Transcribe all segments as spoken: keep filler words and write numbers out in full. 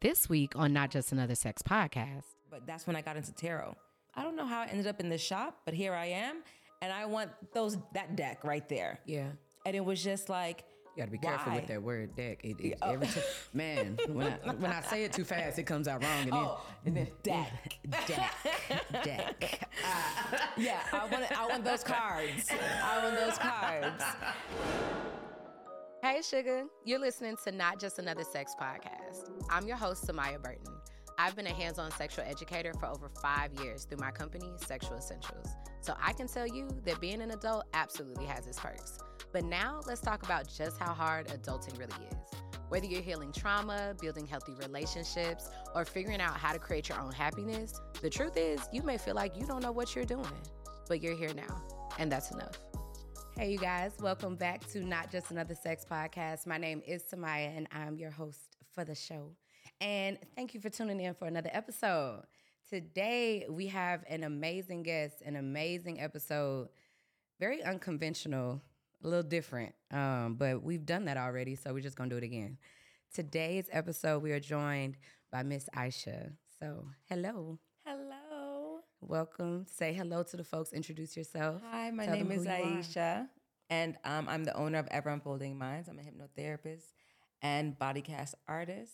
this week on Not Just Another Sex Podcast. But that's when I got into tarot. I don't know how I ended up in this shop, but here I am. And I want those that deck right there. Yeah. And it was just like, you got to be careful Why? with that word deck. It, it, oh. every t- man, when I, when I say it too fast, it comes out wrong. And oh, then, and then deck, deck, deck. Uh, yeah, I want I want those cards. I want those cards. Hey, sugar, you're listening to Not Just Another Sex Podcast. I'm your host, Samaya Burton. I've been a hands-on sexual educator for over five years through my company, Sexual Essentials. So I can tell you that being an adult absolutely has its perks. But now let's talk about just how hard adulting really is. Whether you're healing trauma, building healthy relationships, or figuring out how to create your own happiness, the truth is you may feel like you don't know what you're doing, but you're here now, and that's enough. Hey, you guys, welcome back to Not Just Another Sex Podcast. My name is Samaya, and I'm your host for the show. And thank you for tuning in for another episode. Today, we have an amazing guest, an amazing episode, very unconventional, a little different, um, but we've done that already, so we're just going to do it again. Today's episode, we are joined by Miss Aisha. So, hello. Hello. Welcome. Say hello to the folks. Introduce yourself. Hi, my Tell name is Aisha, and um, I'm the owner of Ever Unfolding Minds. I'm a hypnotherapist and body cast artist.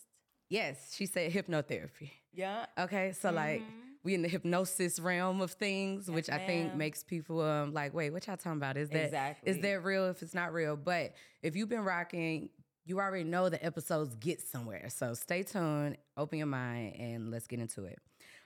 Yes, she said hypnotherapy. Yeah. Okay, so mm-hmm. like we in the hypnosis realm of things, yes, which ma'am. I think makes people um like, wait, what y'all talking about? Is that exactly. is that real? If it's not real, but if you've been rocking, you already know the episodes get somewhere. So stay tuned, open your mind, and let's get into it.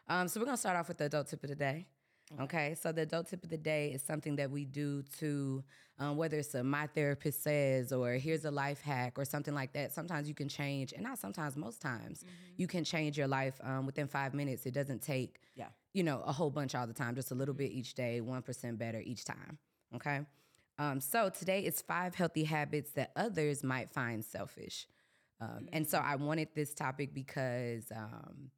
Um, so we're gonna start off with the adult tip of the day. Okay. okay, so the adult tip of the day is something that we do to, um, whether it's a my therapist says or here's a life hack or something like that. Sometimes you can change, and not sometimes, most times, mm-hmm. you can change your life um, within five minutes. It doesn't take, yeah. you know, a whole bunch all the time, just a little mm-hmm. bit each day, one percent better each time, okay? Um, so today is five healthy habits that others might find selfish. Um, mm-hmm. And so I wanted this topic because... Um,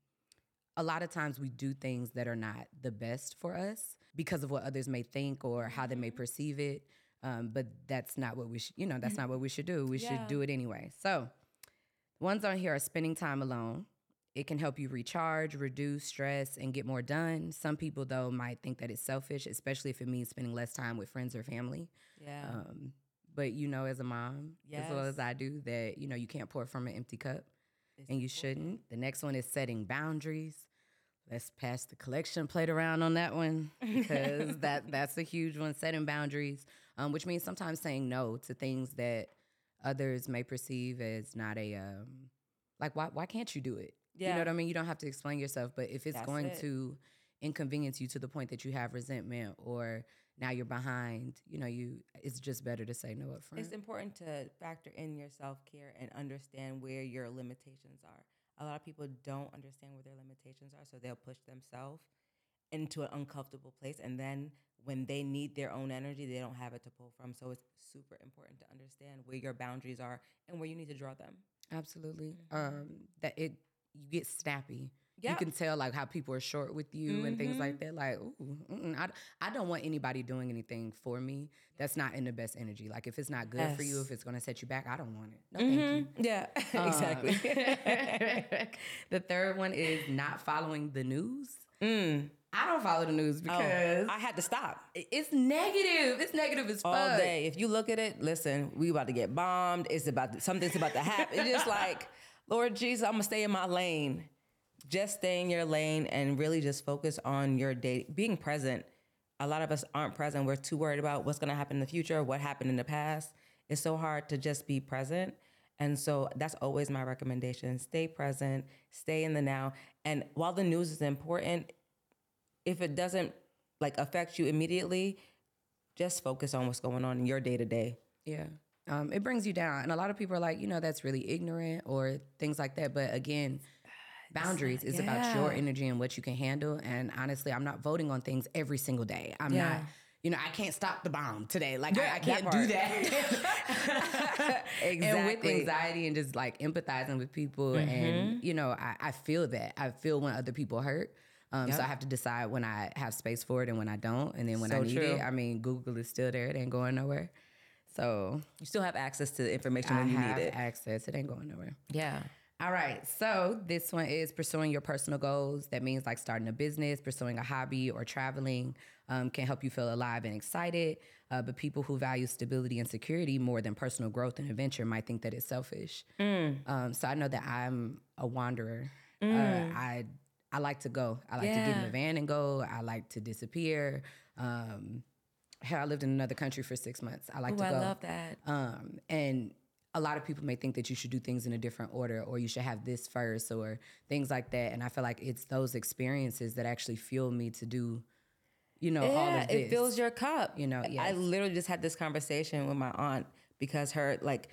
A lot of times we do things that are not the best for us because of what others may think or how they may perceive it. Um, but that's not what we should, you know, that's not what we should do. We yeah. should do it anyway. So ones on here are spending time alone. It can help you recharge, reduce stress, and get more done. Some people, though, might think that it's selfish, especially if it means spending less time with friends or family. Yeah. Um, but, you know, as a mom, yes. as well as I do, that, you know, you can't pour from an empty cup. It's and you shouldn't. The next one is setting boundaries. Let's pass the collection plate around on that one because that that's a huge one. Setting boundaries, um, which means sometimes saying no to things that others may perceive as not a um, like why why can't you do it? Yeah. You know what I mean? You don't have to explain yourself, but if it's that's going it. to inconvenience you to the point that you have resentment or now you're behind, you know, you it's just better to say no up front. It's important to factor in your self-care and understand where your limitations are. A lot of people don't understand where their limitations are, so they'll push themselves into an uncomfortable place, and then when they need their own energy, they don't have it to pull from. So it's super important to understand where your boundaries are and where you need to draw them. Absolutely. Mm-hmm. Um, that it you get snappy. Yep. You can tell like how people are short with you mm-hmm. and things like that. Like, ooh, I, I don't want anybody doing anything for me that's not in the best energy. Like if it's not good yes. for you, if it's going to set you back, I don't want it. No, mm-hmm. thank you. Yeah, um, exactly. The third one is not following the news. Mm. I don't follow the news because... Oh, I had to stop. It's negative. It's negative as fuck. All day. If you look at it, listen, we about to get bombed. It's about to, something's about to happen. It's just like, Lord Jesus, I'm going to stay in my lane. Just stay in your lane and really just focus on your day, being present. A lot of us aren't present. We're too worried about what's going to happen in the future, what happened in the past. It's so hard to just be present. And so that's always my recommendation. Stay present, stay in the now. And while the news is important, if it doesn't like affect you immediately, just focus on what's going on in your day to day. Yeah. Um, it brings you down. And a lot of people are like, you know, that's really ignorant or things like that. But again, boundaries is yeah. about your energy and what you can handle. And honestly, I'm not voting on things every single day. I'm yeah. not, you know, I can't stop the bomb today. Like yeah, I, I can't that do that. Exactly. And with anxiety and just like empathizing with people. Mm-hmm. And, you know, I, I feel that. I feel when other people hurt. Um, yep. So I have to decide when I have space for it and when I don't. And then when so I need true. it, I mean, Google is still there. It ain't going nowhere. So you still have access to the information when I you need it. I have access. It ain't going nowhere. Yeah. All right, so this one is pursuing your personal goals. That means like starting a business, pursuing a hobby, or traveling um, can help you feel alive and excited. Uh, but people who value stability and security more than personal growth and adventure might think that it's selfish. Mm. Um, so I know that I'm a wanderer. Mm. Uh, I I like to go. I like yeah. to get in the van and go. I like to disappear. Um, hell, I lived in another country for six months. I like Ooh, to go. I love that. Um, and a lot of people may think that you should do things in a different order, or you should have this first, or things like that. And I feel like it's those experiences that actually fuel me to do, you know, yeah, all of this. It fills your cup. You know, yes. I literally just had this conversation with my aunt because her, like,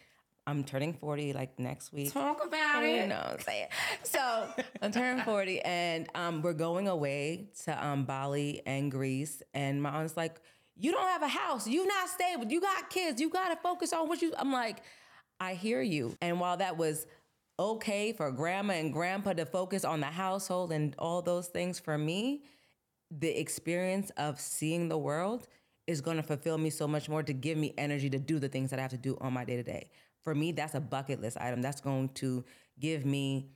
I'm turning forty, like, next week. Talk about it. You know what I'm saying? So I'm turning forty, and um, we're going away to um, Bali and Greece. And my aunt's like, you don't have a house. You're not stable. You got kids. You got to focus on what you... I'm like... I hear you. And while that was okay for grandma and grandpa to focus on the household and all those things, for me, the experience of seeing the world is going to fulfill me so much more, to give me energy to do the things that I have to do on my day-to-day. For me, that's a bucket list item. That's going to give me,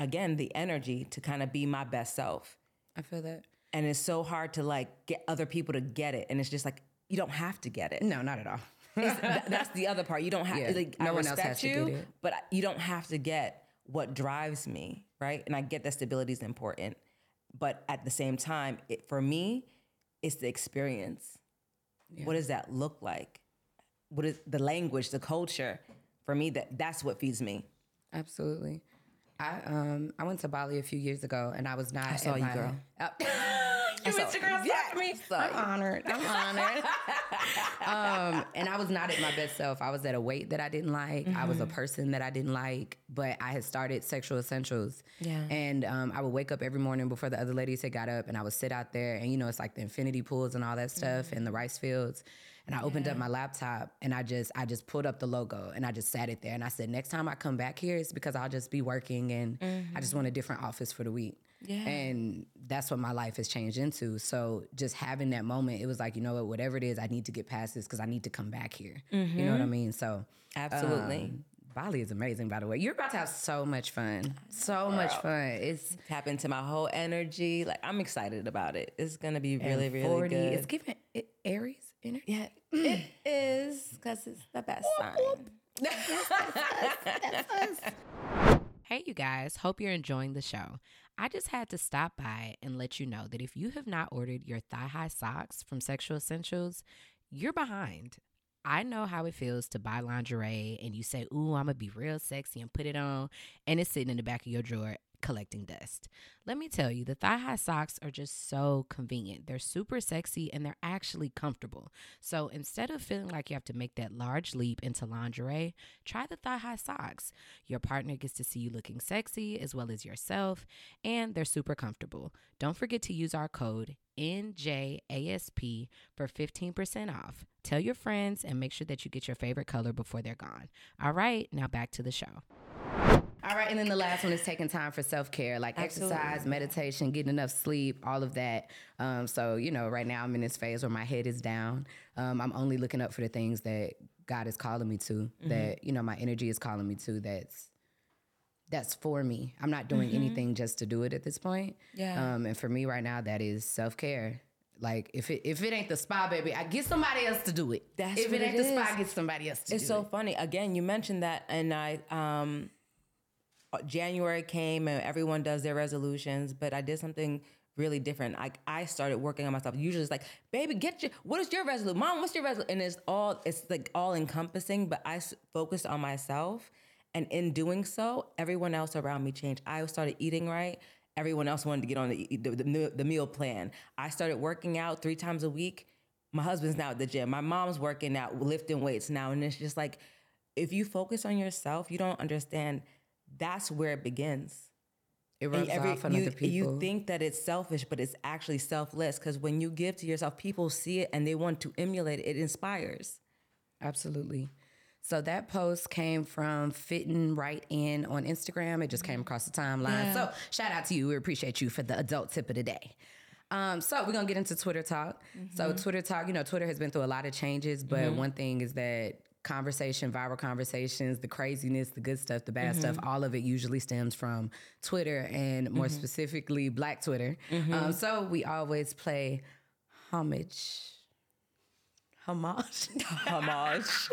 again, the energy to kind of be my best self. I feel that. And it's so hard to like get other people to get it. And it's just like, you don't have to get it. No, not at all. that, that's the other part. You don't have yeah, like, no I one respect else has you, to get it. But you don't have to get what drives me, right? And I get that stability is important, but at the same time, it, for me, it's the experience. Yeah. What does that look like? What is the language, the culture? For me, that that's what feeds me. Absolutely. I um I went to Bali a few years ago, and I was not. I saw you, my, girl. Uh, You so, Instagram yeah, me. So, I'm honored. I'm honored. um, and I was not at my best self. I was at a weight that I didn't like. Mm-hmm. I was a person that I didn't like. But I had started Sexual Essentials. Yeah. And um, I would wake up every morning before the other ladies had got up, and I would sit out there. And, you know, it's like the infinity pools and all that stuff, mm-hmm. and the rice fields. And I opened yeah. up my laptop, and I just I just pulled up the logo, and I just sat it there. And I said, next time I come back here, it's because I'll just be working, and mm-hmm. I just want a different office for the week. Yeah. And that's what my life has changed into. So just having that moment, it was like, you know what, whatever it is, I need to get past this because I need to come back here. Mm-hmm. You know what I mean? So absolutely. Um, Bali is amazing, by the way. You're about to have so much fun. So Girl. much fun. It's tapping into my whole energy. Like, I'm excited about it. It's going to be really, really forty, good. It's giving it, Aries energy. Yeah, it is, because it's the best sign. That's us. That's us. Hey, you guys. Hope you're enjoying the show. I just had to stop by and let you know that if you have not ordered your thigh-high socks from Sexual Essentials, you're behind. I know how it feels to buy lingerie and you say, ooh, I'm going to be real sexy and put it on, and it's sitting in the back of your drawer collecting dust. Let me tell you, the thigh-high socks are just so convenient. They're super sexy, and they're actually comfortable. So instead of feeling like you have to make that large leap into lingerie, try the thigh-high socks. Your partner gets to see you looking sexy as well as yourself, and they're super comfortable. Don't forget to use our code N J A S P for fifteen percent off. Tell your friends and make sure that you get your favorite color before they're gone. All right, now back to the show. All right, and then the last one is taking time for self-care, like Absolutely. exercise, meditation, getting enough sleep, all of that. Um, so, you know, right now I'm in this phase where my head is down. Um, I'm only looking up for the things that God is calling me to, mm-hmm. that, you know, my energy is calling me to, that's that's for me. I'm not doing mm-hmm. anything just to do it at this point. Yeah. Um, and for me right now, that is self-care. Like, if it if it ain't the spa, baby, I get somebody else to do it. That's If what it ain't it the is. spa, I get somebody else to it's do so it. It's so funny. Again, you mentioned that, and I... Um, January came and everyone does their resolutions, but I did something really different. I I started working on myself. Usually it's like, baby, get your, what is your resolution? Mom, what's your resolution? And it's all, it's like all encompassing, but I focused on myself, and in doing so, everyone else around me changed. I started eating right. Everyone else wanted to get on the, the, the, the meal plan. I started working out three times a week. My husband's now at the gym. My mom's working out, lifting weights now. And it's just like, if you focus on yourself, you don't understand. That's where it begins. It rubs every, off on you, other people. You think that it's selfish, but it's actually selfless, because when you give to yourself, people see it and they want to emulate it. It inspires. Absolutely. So that post came from Fitting Right In on Instagram. It just came across the timeline. Yeah. So shout out to you. We appreciate you for the adult tip of the day. Um, so we're going to get into Twitter talk. Mm-hmm. So Twitter talk, you know, Twitter has been through a lot of changes, but mm-hmm. one thing is that conversation, viral conversations, the craziness, the good stuff, the bad mm-hmm. stuff, all of it usually stems from Twitter and more mm-hmm. specifically Black Twitter. Mm-hmm. Um, so we always play homage. Homage. Homage.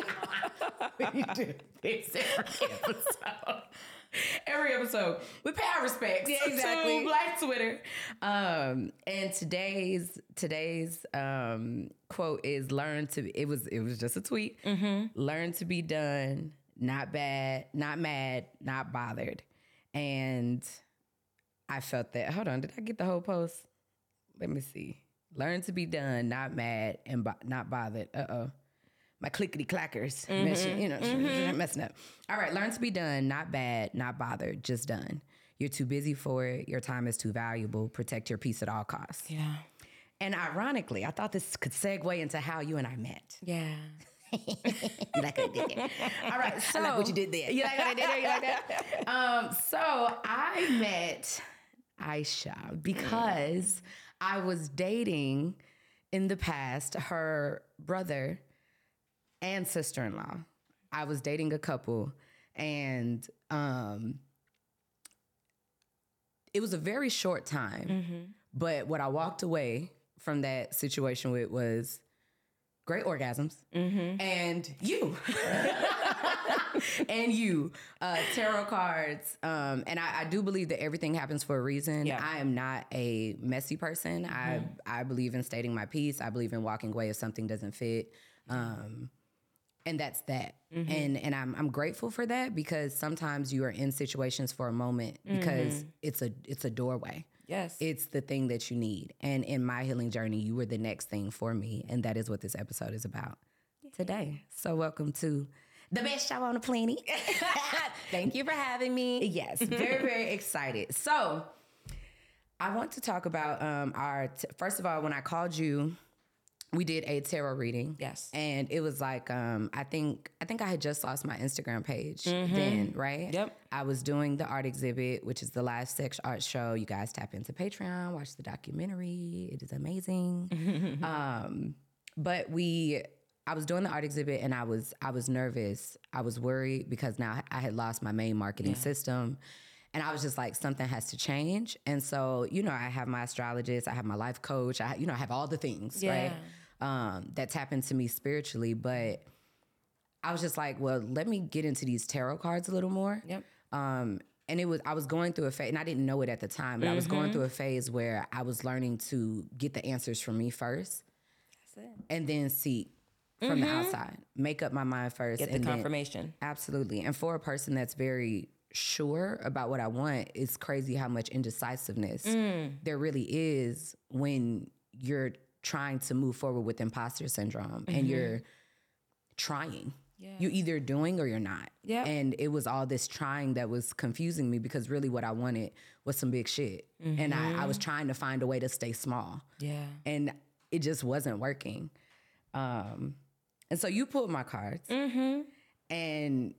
We do this every episode. Every episode. With power respects. Yeah, exactly. To Black Twitter. Um, and today's today's um, quote is learn to it was it was just a tweet. Mm-hmm. Learn to be done, not bad, not mad, not bothered. And I felt that. Hold on, did I get the whole post? Let me see. Learn to be done, not mad, and bo- not bothered. Uh-oh. My clickety-clackers, mm-hmm. messing, you know, mm-hmm. messing up. All right, learn to be done, not bad, not bothered, just done. You're too busy for it. Your time is too valuable. Protect your peace at all costs. Yeah. And ironically, I thought this could segue into how you and I met. Yeah. You like what I did there? All right, so. I like what you did there. You like what I did there? You like that? Um, so I met Aisha because... I was dating in the past her brother and sister-in-law. I was dating a couple, and um, it was a very short time. Mm-hmm. But what I walked away from that situation with was great orgasms mm-hmm. and you. And you, uh, tarot cards. Um, and I, I do believe that everything happens for a reason. Yeah. I am not a messy person. Mm-hmm. I I believe in stating my piece. I believe in walking away if something doesn't fit. Um, and that's that. Mm-hmm. And and I'm I'm grateful for that, because sometimes you are in situations for a moment because mm-hmm. it's a it's a doorway. Yes. It's the thing that you need. And in my healing journey, you were the next thing for me. And that is what this episode is about yeah. today. So welcome to... the best show on the planet. Thank you for having me. Yes, very, very excited. So I want to talk about um, our, t- first of all, when I called you, we did a tarot reading. Yes. And it was like, um, I think I think I had just lost my Instagram page mm-hmm. then, right? Yep. I was doing the art exhibit, which is the live sex art show. You guys tap into Patreon, watch the documentary. It is amazing. um, but we... I was doing the art exhibit and I was I was nervous. I was worried because now I had lost my main marketing yeah. system. And I was just like, something has to change. And so, you know, I have my astrologist, I have my life coach, I you know, I have all the things, yeah. right? Um, that's happened to me spiritually. But I was just like, well, let me get into these tarot cards a little more. Yep. Um, and it was I was going through a phase, and I didn't know it at the time, but mm-hmm. I was going through a phase where I was learning to get the answers from me first. That's it. And then see. From mm-hmm. the outside. Make up my mind first. Get the and confirmation. Then, absolutely. And for a person that's very sure about what I want, it's crazy how much indecisiveness mm. there really is when you're trying to move forward with imposter syndrome mm-hmm. and you're trying. Yeah. You're either doing or you're not. Yep. And it was all this trying that was confusing me, because really what I wanted was some big shit. Mm-hmm. And I, I was trying to find a way to stay small. Yeah. And it just wasn't working. Um... And so you pulled my cards, mm-hmm. and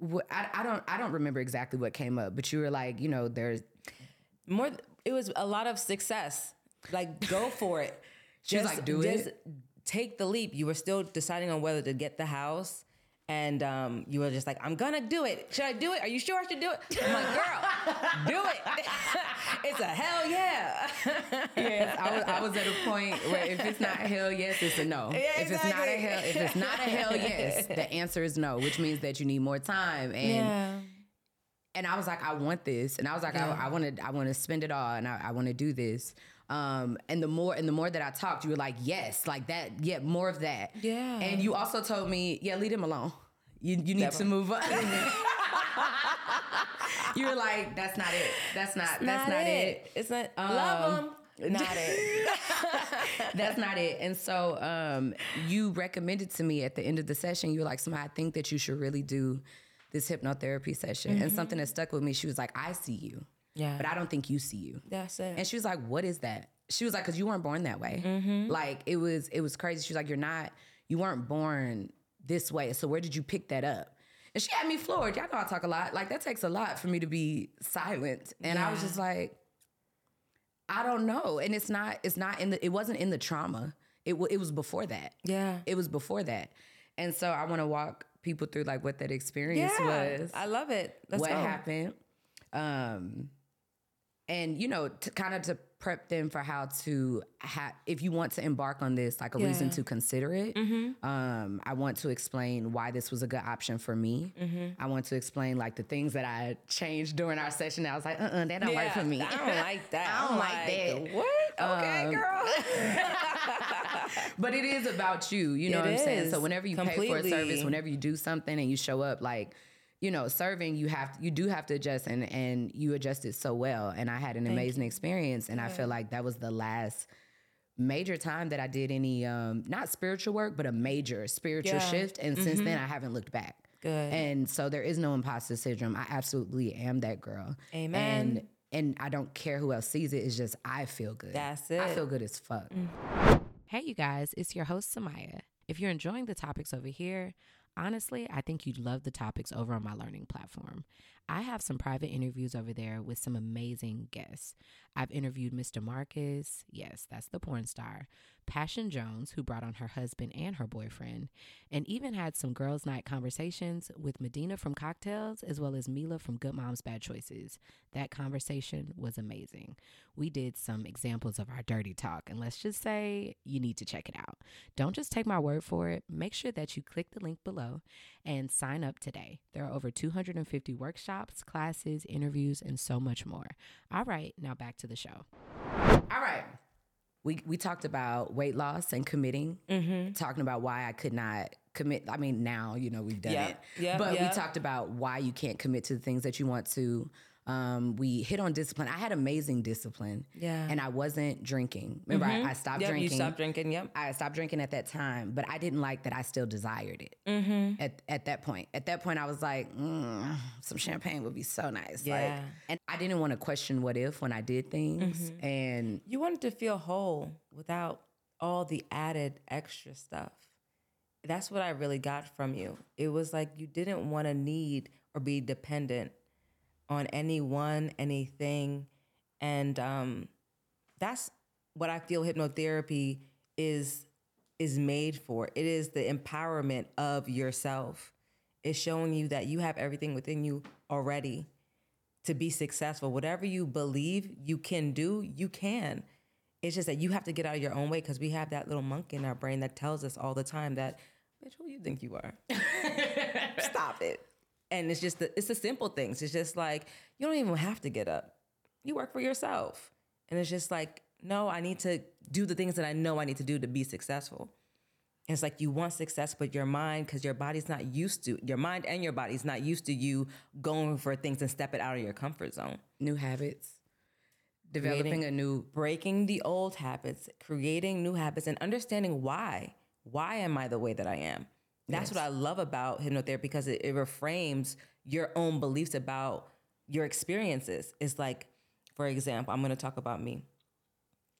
wh- I, I don't I don't remember exactly what came up, but you were like, you know, there's more. It was a lot of success. Like, go for it. She just was like, do just it. Take the leap. You were still deciding on whether to get the house, and um, you were just like, I'm gonna do it. Should I do it? Are you sure I should do it? I'm like, girl, do it. It's a hell yeah. Yes, I was, I was at a point where if it's not hell yes, it's a no. Yeah, if exactly. it's not a hell, if it's not a hell yes, the answer is no, which means that you need more time. And yeah. and I was like, I want this, and I was like, yeah. I, I want to, I want to spend it all, and I, I want to do this. Um, and the more, and the more that I talked, you were like, yes, like that, yeah, more of that. Yeah. And you also told me, yeah, leave him alone. You you need Never. to move on. You were like, that's not it. That's not, it's that's not, not it. it. It's not, um, love them. Not it. That's not it. And so um, you recommended to me at the end of the session, you were like, Samaya, I think that you should really do this hypnotherapy session. Mm-hmm. And something that stuck with me, she was like, I see you. Yeah. But I don't think you see you. That's it. And she was like, what is that? She was like, because you weren't born that way. Mm-hmm. Like, it was, it was crazy. She was like, you're not, you weren't born this way. So where did you pick that up? And she had me floored. Y'all know I talk a lot. Like, that takes a lot for me to be silent. And yeah. I was just like, I don't know. And it's not, it's not in the, it wasn't in the trauma. It w- it was before that. Yeah. It was before that. And so I want to walk people through like what that experience yeah, was. I love it. Let's what go. happened. Um, and, you know, to kind of to prep them for how to, ha- if you want to embark on this, like a yeah. reason to consider it. Mm-hmm. Um, I want to explain why this was a good option for me. Mm-hmm. I want to explain like the things that I changed during our session. I was like, uh-uh, that don't yeah, work for me. I don't like that. I don't like, like that. What? Okay, um, girl. But it is about you, you know it what I'm is. saying? So whenever you Completely. pay for a service, whenever you do something and you show up, like, you know, serving, you have to, you do have to adjust, and, and you adjusted so well. And I had an Thank amazing you. experience, and yeah. I feel like that was the last major time that I did any, um, not spiritual work, but a major spiritual yeah. shift. And mm-hmm. since then, I haven't looked back. Good. And so there is no imposter syndrome. I absolutely am that girl. Amen. And, and I don't care who else sees it. It's just I feel good. That's it. I feel good as fuck. Mm. Hey, you guys. It's your host, Samaya. If you're enjoying the topics over here, honestly, I think you'd love the topics over on my learning platform. I have some private interviews over there with some amazing guests. I've interviewed Mister Marcus, yes, that's the porn star, Passion Jones, who brought on her husband and her boyfriend, and even had some girls' night conversations with Medina from Cocktails, as well as Mila from Good Mom's Bad Choices. That conversation was amazing. We did some examples of our dirty talk, and let's just say you need to check it out. Don't just take my word for it. Make sure that you click the link below and sign up today. There are over two hundred fifty workshops, classes, interviews, and so much more. All right, now back to the show. All right. We we talked about weight loss and committing, mm-hmm. talking about why I could not commit. I mean, now, you know, we've done yeah. it. Yeah. But yeah. we talked about why you can't commit to the things that you want to. Um, we hit on discipline. I had amazing discipline. Yeah. And I wasn't drinking. Remember, mm-hmm. I, I stopped yep, drinking. You stopped drinking, yep. I stopped drinking at that time, but I didn't like that I still desired it mm-hmm. at, at that point. At that point, I was like, mm, some champagne would be so nice. Yeah. Like, and I didn't want to question what if when I did things. Mm-hmm. And you wanted to feel whole without all the added extra stuff. That's what I really got from you. It was like you didn't want to need or be dependent on anyone, anything. And um, that's what I feel hypnotherapy is is made for. It is the empowerment of yourself. It's showing you that you have everything within you already to be successful. Whatever you believe you can do, you can. It's just that you have to get out of your own way, because we have that little monk in our brain that tells us all the time that, bitch, who you think you are? Stop it. And it's just, the, it's the simple things. It's just like, you don't even have to get up. You work for yourself. And it's just like, no, I need to do the things that I know I need to do to be successful. And it's like, you want success, but your mind, because your body's not used to, your mind and your body's not used to you going for things and stepping out of your comfort zone. New habits. Developing creating, a new. Breaking the old habits, creating new habits, and understanding why. Why am I the way that I am? That's yes. what I love about hypnotherapy, because it, it reframes your own beliefs about your experiences. It's like, for example, I'm going to talk about me.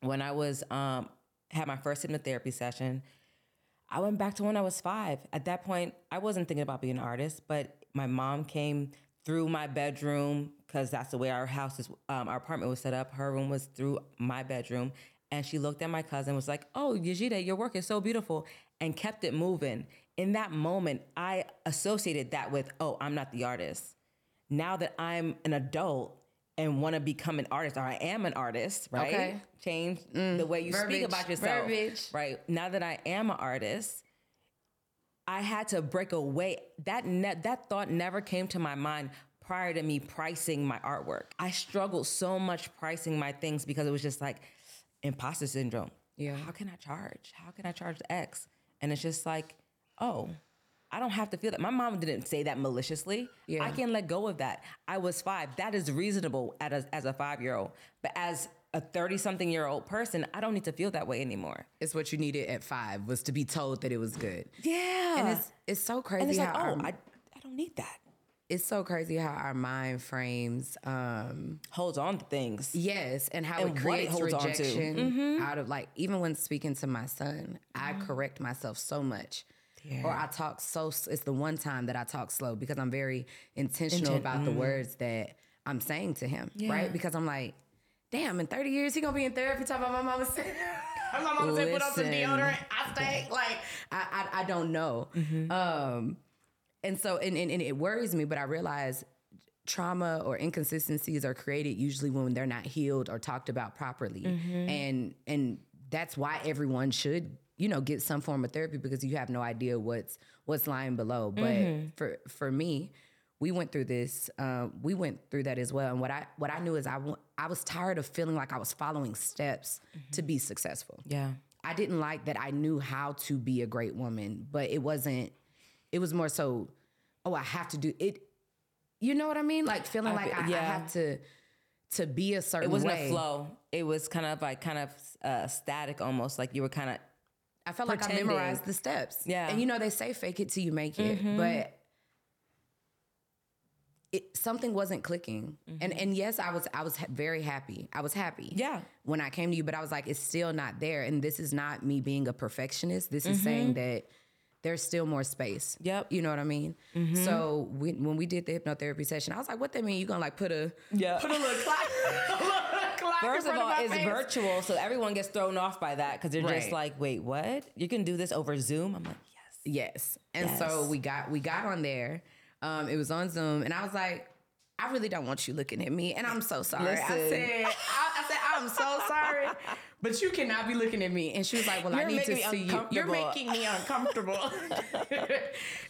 When I was um, had my first hypnotherapy session, I went back to when I was five. At that point, I wasn't thinking about being an artist, but my mom came through my bedroom, because that's the way our house is, um, our apartment was set up. Her room was through my bedroom. And she looked at my cousin and was like, oh, Yajida, your work is so beautiful, and kept it moving. In that moment, I associated that with, oh, I'm not the artist. Now that I'm an adult and want to become an artist, or I am an artist, right? Okay. Change mm, the way you verbiage, speak about yourself. Verbiage. Right? Now that I am an artist, I had to break away. That ne- that thought never came to my mind prior to me pricing my artwork. I struggled so much pricing my things, because it was just like, imposter syndrome. Yeah. How can I charge? How can I charge X? And it's just like, oh, I don't have to feel that. My mom didn't say that maliciously. Yeah. I can let go of that. I was five. That is reasonable at a, as a five-year-old. But as a thirty-something-year-old person, I don't need to feel that way anymore. It's what you needed at five, was to be told that it was good. Yeah. And it's it's so crazy. And it's how like, oh, our, I, I don't need that. It's so crazy how our mind frames... Um, holds on to things. Yes, and how and it creates it rejection mm-hmm. out of, like, even when speaking to my son, mm-hmm. I correct myself so much. Yeah. Or I talk so... It's the one time that I talk slow, because I'm very intentional Inten- about mm. the words that I'm saying to him, yeah. right? Because I'm like, damn, in thirty years, he gonna be in therapy talking about my mama said... My mama said, put on some deodorant. I stay like I, I, I don't know. Mm-hmm. Um, and so and, and and it worries me, but I realize trauma or inconsistencies are created usually when they're not healed or talked about properly, mm-hmm. and and that's why everyone should, you know, get some form of therapy, because you have no idea what's what's lying below. But mm-hmm. for for me, we went through this. Uh, we went through that as well. And what I what I knew is I w- I was tired of feeling like I was following steps mm-hmm. to be successful. Yeah, I didn't like that I knew how to be a great woman, but it wasn't. It was more so, oh, I have to do it. You know what I mean? Like feeling I, like I, yeah. I have to to be a certain way. It wasn't way. a flow. It was kind of like kind of uh, static almost. Like you were kind of. I felt pretending. like I memorized the steps. Yeah. And you know, they say fake it till you make it, mm-hmm. but it something wasn't clicking. Mm-hmm. And and yes, I was I was very happy. I was happy. Yeah. When I came to you, but I was like, it's still not there. And this is not me being a perfectionist. This mm-hmm. is saying that there's still more space. Yep. You know what I mean? Mm-hmm. So we, when we did the hypnotherapy session, I was like, what that mean? You gonna like put a yeah. put a little clock. First of all, it's virtual, so everyone gets thrown off by that because they're right. just like, wait, what? You can do this over Zoom? I'm like, yes. Yes. And yes. so we got we got on there. Um, it was on Zoom, and I was like, I really don't want you looking at me, and I'm so sorry. Listen. I said, I, I said, I'm so sorry, but you cannot be looking at me. And she was like, well, You're I need to see you. You're making me uncomfortable.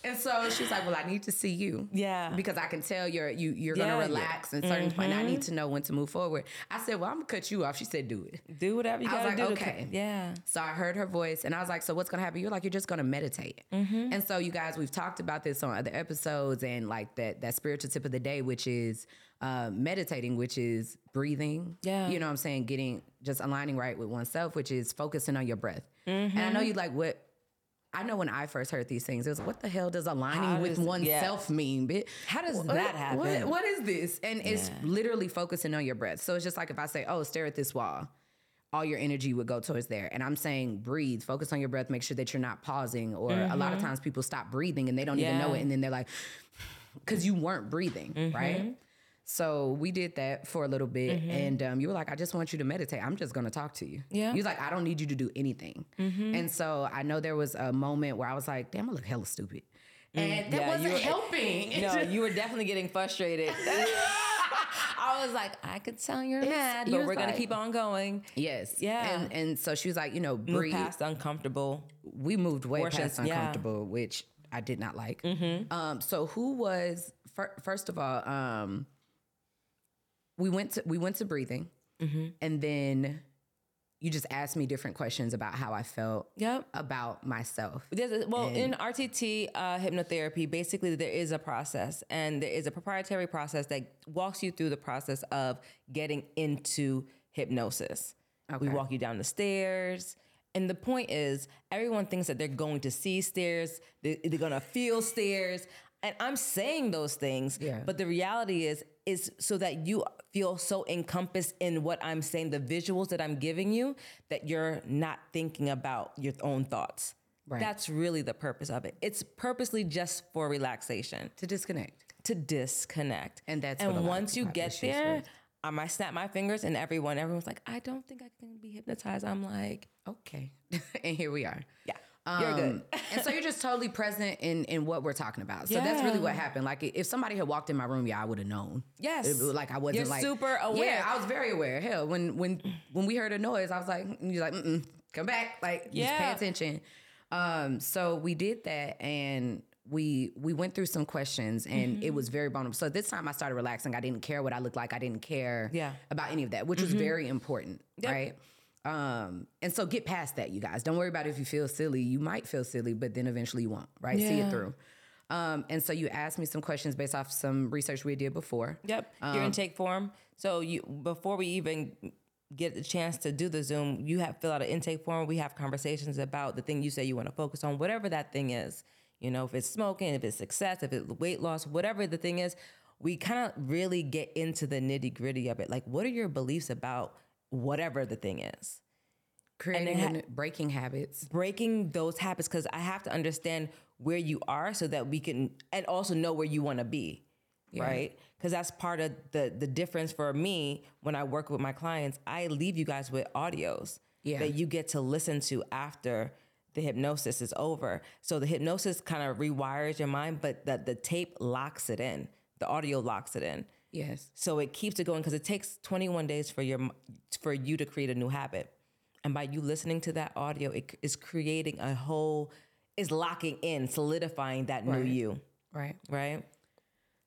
And so she was like, well, I need to see you. Yeah. Because I can tell you're, you, you're yeah, going to relax yeah. in certain mm-hmm. point. I need to know when to move forward. I said, well, I'm going to cut you off. She said, do it. Do whatever you got like, to do. Okay. To yeah. So I heard her voice, and I was like, so what's going to happen? You're like, you're just going to meditate. Mm-hmm. And so you guys, we've talked about this on other episodes, and like that, that spiritual tip of the day, which is uh, meditating, which is breathing. Yeah. You know what I'm saying? Getting, just aligning right with oneself, which is focusing on your breath. Mm-hmm. And I know you like what, I know when I first heard these things, it was what the hell does aligning does, with oneself yeah. mean? Bitch? How does what, that happen? What, what is this? And yeah. it's literally focusing on your breath. So it's just like if I say, oh, stare at this wall, all your energy would go towards there. And I'm saying breathe, focus on your breath, make sure that you're not pausing. Or mm-hmm. a lot of times people stop breathing and they don't yeah. even know it. And then they're like, because you weren't breathing, mm-hmm. right? So we did that for a little bit, mm-hmm. and um, you were like, I just want you to meditate. I'm just going to talk to you. Yeah. You was like, I don't need you to do anything. Mm-hmm. And so I know there was a moment where I was like, damn, I look hella stupid. And mm, that yeah, wasn't you were, helping. It, no, just, you were definitely getting frustrated. I was like, I could tell you're mad, but we're like, going to keep on going. Yes. Yeah. And, and so she was like, you know, breathe. Move past uncomfortable. We moved way Portions, past uncomfortable, yeah. which I did not like. Mm-hmm. Um, so who was, fir- first of all... Um, We went to we went to breathing, mm-hmm. and then you just asked me different questions about how I felt yep. about myself. There's a, well, and in R T T uh, hypnotherapy, basically there is a process, and there is a proprietary process that walks you through the process of getting into hypnosis. Okay. We walk you down the stairs. And the point is, everyone thinks that they're going to see stairs, they're, they're going to feel stairs. And I'm saying those things, yeah. but the reality is, is so that you feel so encompassed in what I'm saying, the visuals that I'm giving you, that you're not thinking about your own thoughts. Right. That's really the purpose of it. It's purposely just for relaxation. To disconnect. To disconnect. And that's and what once you get there, with. Um, I snap my fingers and everyone, everyone's like, I don't think I can be hypnotized. I'm like, okay. And here we are. Yeah. Um, you're good. And so you're just totally present in, in what we're talking about. So yeah. that's really what happened. Like if somebody had walked in my room, yeah, I would have known. Yes. It, like I wasn't you're like. super aware. Yeah, I was very aware. Hell, when when when we heard a noise, I was like, you're like, mm-mm, come back. Like yeah. just pay attention. Um, so we did that, and we we went through some questions, and mm-hmm. it was very vulnerable. So this time I started relaxing. I didn't care what I looked like. I didn't care yeah. about any of that, which mm-hmm. was very important, yep. right? Um, and so get past that, you guys. Don't worry about it if you feel silly. You might feel silly, but then eventually you won't, right? Yeah. See it through. Um, and so you asked me some questions based off some research we did before. Yep, um, your intake form. So you before we even get the chance to do the Zoom, you have fill out an intake form. We have conversations about the thing you say you want to focus on, whatever that thing is. You know, if it's smoking, if it's success, if it's weight loss, whatever the thing is, we kind of really get into the nitty gritty of it. Like, what are your beliefs about whatever the thing is? Creating and ha- breaking habits. Breaking those habits, because I have to understand where you are so that we can, and also know where you want to be, yeah. right? Because that's part of the the difference for me when I work with my clients. I leave you guys with audios. yeah. that you get to listen to after the hypnosis is over. So the hypnosis kind of rewires your mind, but the, the tape locks it in. The audio locks it in. Yes. So it keeps it going because it takes twenty-one days for your for you to create a new habit. And by you listening to that audio, it is creating a whole, is locking in, solidifying that right. new you. Right. Right.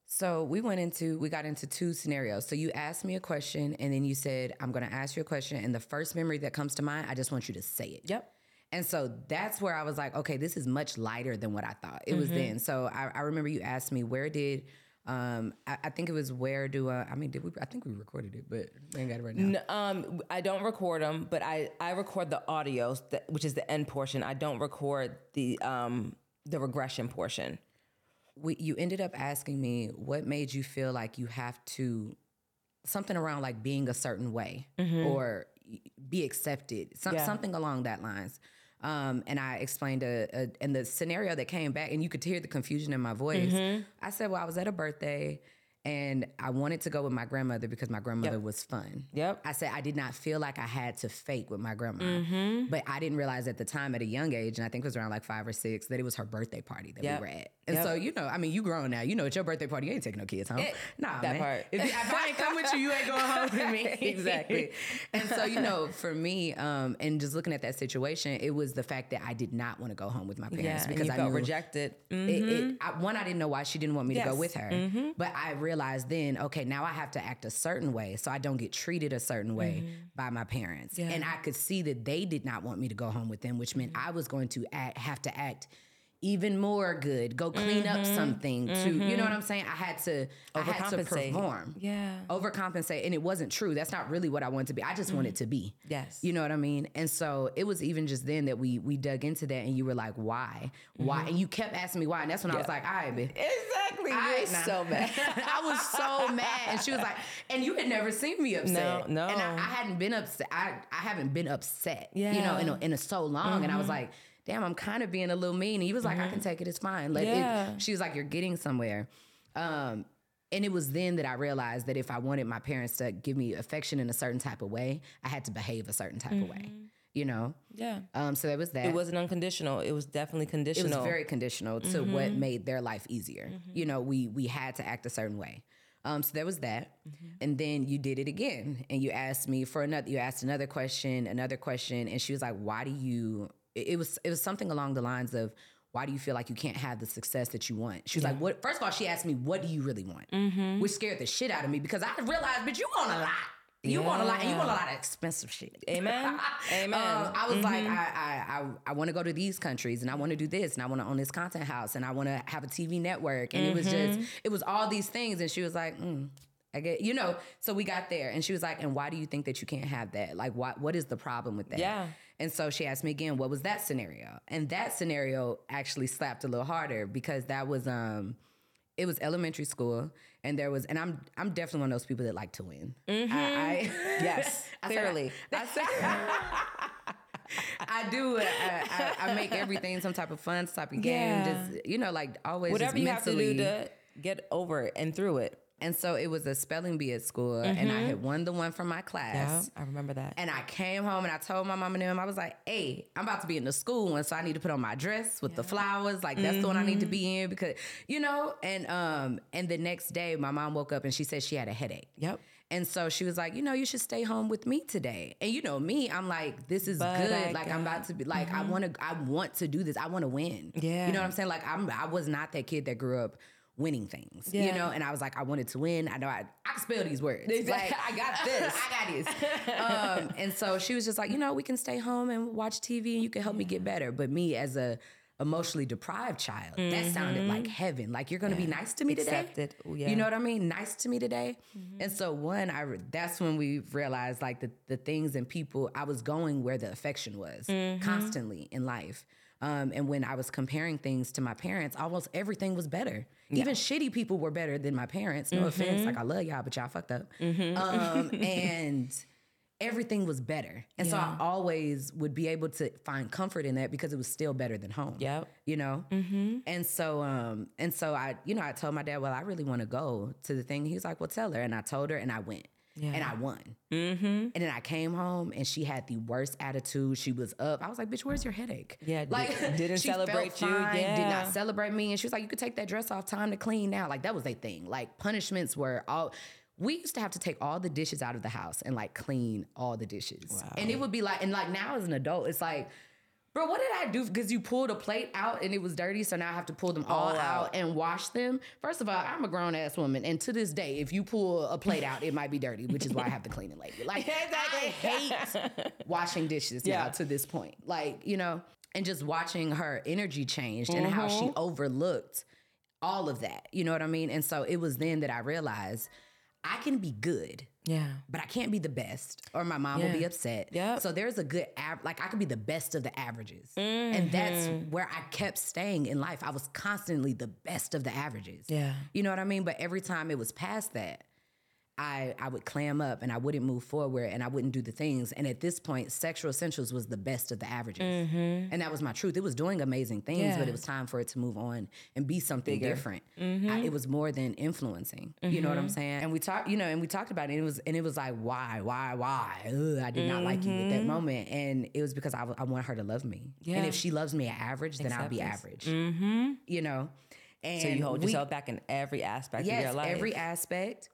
So we went into, we got into two scenarios. So you asked me a question and then you said, I'm going to ask you a question. And the first memory that comes to mind, I just want you to say it. Yep. And so that's where I was like, okay, this is much lighter than what I thought it mm-hmm. was then. So I, I remember you asked me, where did... Um, I, I think it was where do I, I mean, did we, I think we recorded it, but we ain't got it right now. No, um, I don't record them, but I, I record the audio, which is the end portion. I don't record the, um, the regression portion. We, you ended up asking me what made you feel like you have to, something around like being a certain way mm-hmm. or be accepted, some, yeah. something along that lines. Um, and I explained a, a, and the scenario that came back, and you could hear the confusion in my voice. Mm-hmm. I said, well, I was at a birthday and I wanted to go with my grandmother because my grandmother yep. was fun. Yep. I said, I did not feel like I had to fake with my grandma, mm-hmm. but I didn't realize at the time at a young age, and I think it was around like five or six, that it was her birthday party that yep. we were at. And yep. so, you know, I mean, you grown now, you know, at your birthday party, you ain't taking no kids home. It, nah, that man. Part. If, if I ain't come with you, you ain't going home with me. Exactly. And so, you know, for me, um, and just looking at that situation, it was the fact that I did not want to go home with my parents yeah, because I felt knew rejected. Mm-hmm. It, it, I, one, I didn't know why she didn't want me yes. to go with her, mm-hmm. but I realized then, okay, now I have to act a certain way so I don't get treated a certain way mm-hmm. by my parents. Yeah. And I could see that they did not want me to go home with them, which meant mm-hmm. I was going to act, have to act even more good, go clean mm-hmm. up something mm-hmm. to, you know what I'm saying? I had to, I had to perform, yeah, overcompensate. And it wasn't true. That's not really what I wanted to be. I just mm-hmm. wanted to be, yes. You know what I mean? And so it was even just then that we, we dug into that and you were like, why, mm-hmm. why? And you kept asking me why. And that's when yeah. I was like, all right, bitch. Exactly. I was so mad. I was so mad. And she was like, and you had never seen me upset. No, no. And I, I hadn't been upset. I, I haven't been upset, yeah. you know, in a, in a so long. Mm-hmm. And I was like, damn, I'm kind of being a little mean. And he was like, mm-hmm. I can take it. It's fine. Let yeah. it. She was like, you're getting somewhere. Um, and it was then that I realized that if I wanted my parents to give me affection in a certain type of way, I had to behave a certain type mm-hmm. of way, you know? Yeah. Um, so that was that. It wasn't unconditional. It was definitely conditional. It was very conditional to mm-hmm. what made their life easier. Mm-hmm. You know, we we had to act a certain way. Um, so there was that. Mm-hmm. And then you did it again. And you asked me for another, you asked another question, another question. And she was like, why do you... It was it was something along the lines of, why do you feel like you can't have the success that you want? She was yeah. like, "What?" First of all, she asked me, what do you really want? Mm-hmm. Which scared the shit out of me because I realized, but you want a lot. You yeah. want a lot, and you want a lot of expensive shit. Amen. Amen. Um, I was mm-hmm. like, I I I, I want to go to these countries, and I want to do this, and I want to own this content house, and I want to have a T V network. And mm-hmm. it was just, it was all these things. And she was like, mm, I get, you know, so we got there and she was like, and why do you think that you can't have that? Like, why, what is the problem with that? Yeah. And so she asked me again, what was that scenario? And that scenario actually slapped a little harder because that was, um, it was elementary school and there was, and I'm, I'm definitely one of those people that like to win. Mm-hmm. I, I, yes, I clearly. Said, I, I, said, I do. I, I, I make everything some type of fun, type of game, yeah. just, you know, like always. Whatever you mentally, have to do to get over it and through it. And so it was a spelling bee at school, mm-hmm. and I had won the one from my class. Yeah, I remember that. And I came home, and I told my mom and them, I was like, hey, I'm about to be in the school one, so I need to put on my dress with yeah. the flowers. Like, that's mm-hmm. the one I need to be in because, you know? And um, and the next day, my mom woke up, and she said she had a headache. Yep. And so she was like, you know, you should stay home with me today. And you know me, I'm like, this is but good. I like, got, I'm about to be, like, mm-hmm. I want to I want to do this. I want to win. Yeah. You know what I'm saying? Like, I'm, I was not that kid that grew up winning things, yeah. you know? And I was like, I wanted to win. I know I, I can spell these words. Like, I got this. I got this. Um, and so she was just like, you know, we can stay home and watch T V and you can help me get better. But me as a emotionally deprived child, mm-hmm. that sounded like heaven. Like, you're going to yeah. be nice to me Accepted. Today. Ooh, yeah. You know what I mean? Nice to me today. Mm-hmm. And so one, I re- that's when we realized like the, the things and people, I was going where the affection was mm-hmm. constantly in life. Um, and when I was comparing things to my parents, almost everything was better. Yeah. Even shitty people were better than my parents. No mm-hmm. offense. Like, I love y'all, but y'all fucked up. Mm-hmm. Um, and everything was better. And yeah. so I always would be able to find comfort in that because it was still better than home. Yep. You know? Mm-hmm. And so, um, and so I, you know, I told my dad, well, I really want to go to the thing. He was like, well, tell her. And I told her and I went. yeah. and I won. Mm-hmm. And then I came home and she had the worst attitude. She was up. I was like, bitch, where's your headache? Yeah, like didn't celebrate you. Fine, yeah. Did not celebrate me. And she was like, you could take that dress off. Time to clean now. Like that was their thing. Like punishments were all. We used to have to take all the dishes out of the house and like clean all the dishes. Wow. And it would be like, and like now as an adult, it's like, bro, what did I do? Because you pulled a plate out and it was dirty, so now I have to pull them all, all out. out and wash them. First of all, I'm a grown-ass woman, and to this day, if you pull a plate out, it might be dirty, which is why I have to clean it later. Like, exactly. I hate washing dishes yeah. now to this point. Like, you know, and just watching her energy changed mm-hmm. and how she overlooked all of that. You know what I mean? And so it was then that I realized I can be good. Yeah. But I can't be the best or my mom yeah. will be upset. Yep. So there's a good, av- like I could be the best of the averages. Mm-hmm. And that's where I kept staying in life. I was constantly the best of the averages. Yeah. You know what I mean? But every time it was past that, I, I would clam up and I wouldn't move forward and I wouldn't do the things. And at this point, Sexual Essentials was the best of the averages. Mm-hmm. And that was my truth. It was doing amazing things, yeah. but it was time for it to move on and be something Bigger. different. Mm-hmm. I, it was more than influencing. Mm-hmm. You know what I'm saying? And we talked, you know, and we talked about it and it was, and it was like, why, why, why? Ugh, I did mm-hmm. not like you at that moment. And it was because I, I want her to love me. Yeah. And if she loves me at average, then Acceptance. I'll be average. Mm-hmm. You know? And so you hold we, yourself back in every aspect yes, of your life. Yes, every aspect.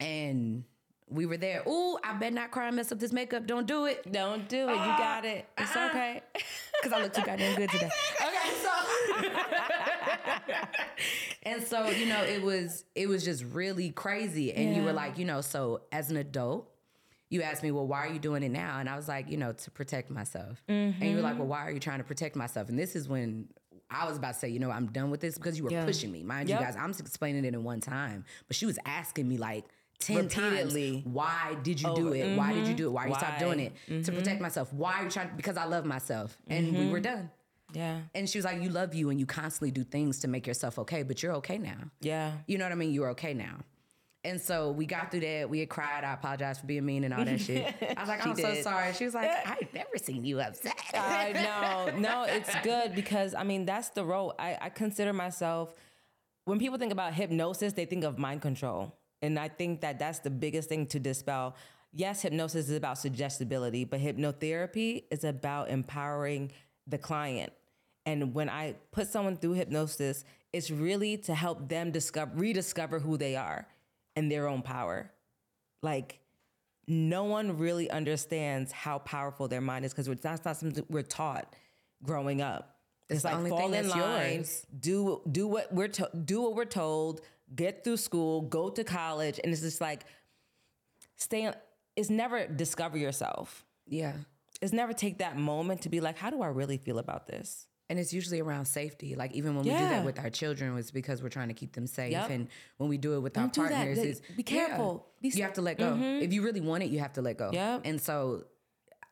And we were there. Ooh, I better not cry and mess up this makeup. Don't do it. Don't do it. Uh, you got it. It's uh-uh. okay. Because I look too goddamn good today. Okay, so. And so, you know, it was it was just really crazy. And yeah. you were like, you know, so as an adult, you asked me, well, why are you doing it now? And I was like, you know, to protect myself. Mm-hmm. And you were like, well, why are you trying to protect myself? And this is when I was about to say, you know, I'm done with this because you were yeah. pushing me. Mind yep. you guys, I'm just explaining it in one time. But she was asking me like, ten repeatedly times, why did you oh, do it? Mm-hmm. Why did you do it? Why, why? you stopped doing it? Mm-hmm. To protect myself. Why are you trying? Because I love myself. And mm-hmm. we were done. Yeah. And she was like, you love you and you constantly do things to make yourself okay, but you're okay now. Yeah. You know what I mean? You're okay now. And so we got through that. We had cried. I apologized for being mean and all that shit. I was like, I'm did. so sorry. She was like, I've never seen you upset. I uh, know. No, it's good because, I mean, that's the role. I, I consider myself, when people think about hypnosis, they think of mind control. And I think that that's the biggest thing to dispel. Yes, hypnosis is about suggestibility, but hypnotherapy is about empowering the client. And when I put someone through hypnosis, it's really to help them discover, rediscover who they are and their own power. Like, no one really understands how powerful their mind is because that's not, not something we're taught growing up. It's, it's like, the only fall thing in that's line, yours. do do what we're to, do what we're told, get through school, go to college, and it's just like stay. It's never discover yourself. Yeah, it's never take that moment to be like, how do I really feel about this? And it's usually around safety. Like even when yeah. we do that with our children, it's because we're trying to keep them safe. Yep. And when we do it with Don't our partners, it's be careful. Yeah, be you have to let go. Mm-hmm. If you really want it, you have to let go. Yep. And so.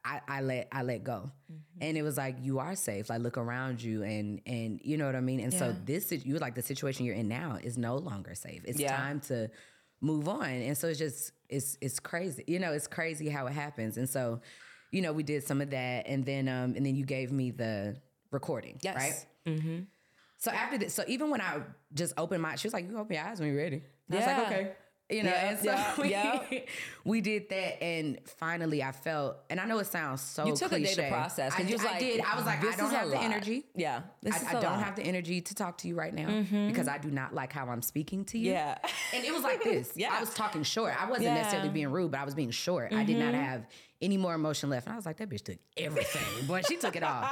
I, I let I let go. Mm-hmm. And it was like, you are safe. Like, look around you and, and you know what I mean? And yeah. so this, you like the situation you're in now is no longer safe. It's yeah. time to move on. And so it's just, it's it's crazy. You know, it's crazy how it happens. And so, you know, we did some of that. And then um and then you gave me the recording, yes. right? Mm-hmm. So after this, so even when I just opened my, she was like, you open your eyes when you're ready. And yeah. I was like, okay. You know, yep, and so yep, we, yep. we did that, and finally I felt, and I know it sounds so cliche. You took cliche. a day to process. I, just I like, did. I was like, I don't have the lot. energy. Yeah. This I, is I don't lot. have the energy to talk to you right now mm-hmm. because I do not like how I'm speaking to you. Yeah. And it was like this. yeah. I was talking short. I wasn't yeah. necessarily being rude, but I was being short. Mm-hmm. I did not have any more emotion left. And I was like, that bitch took everything. Boy, she took it all.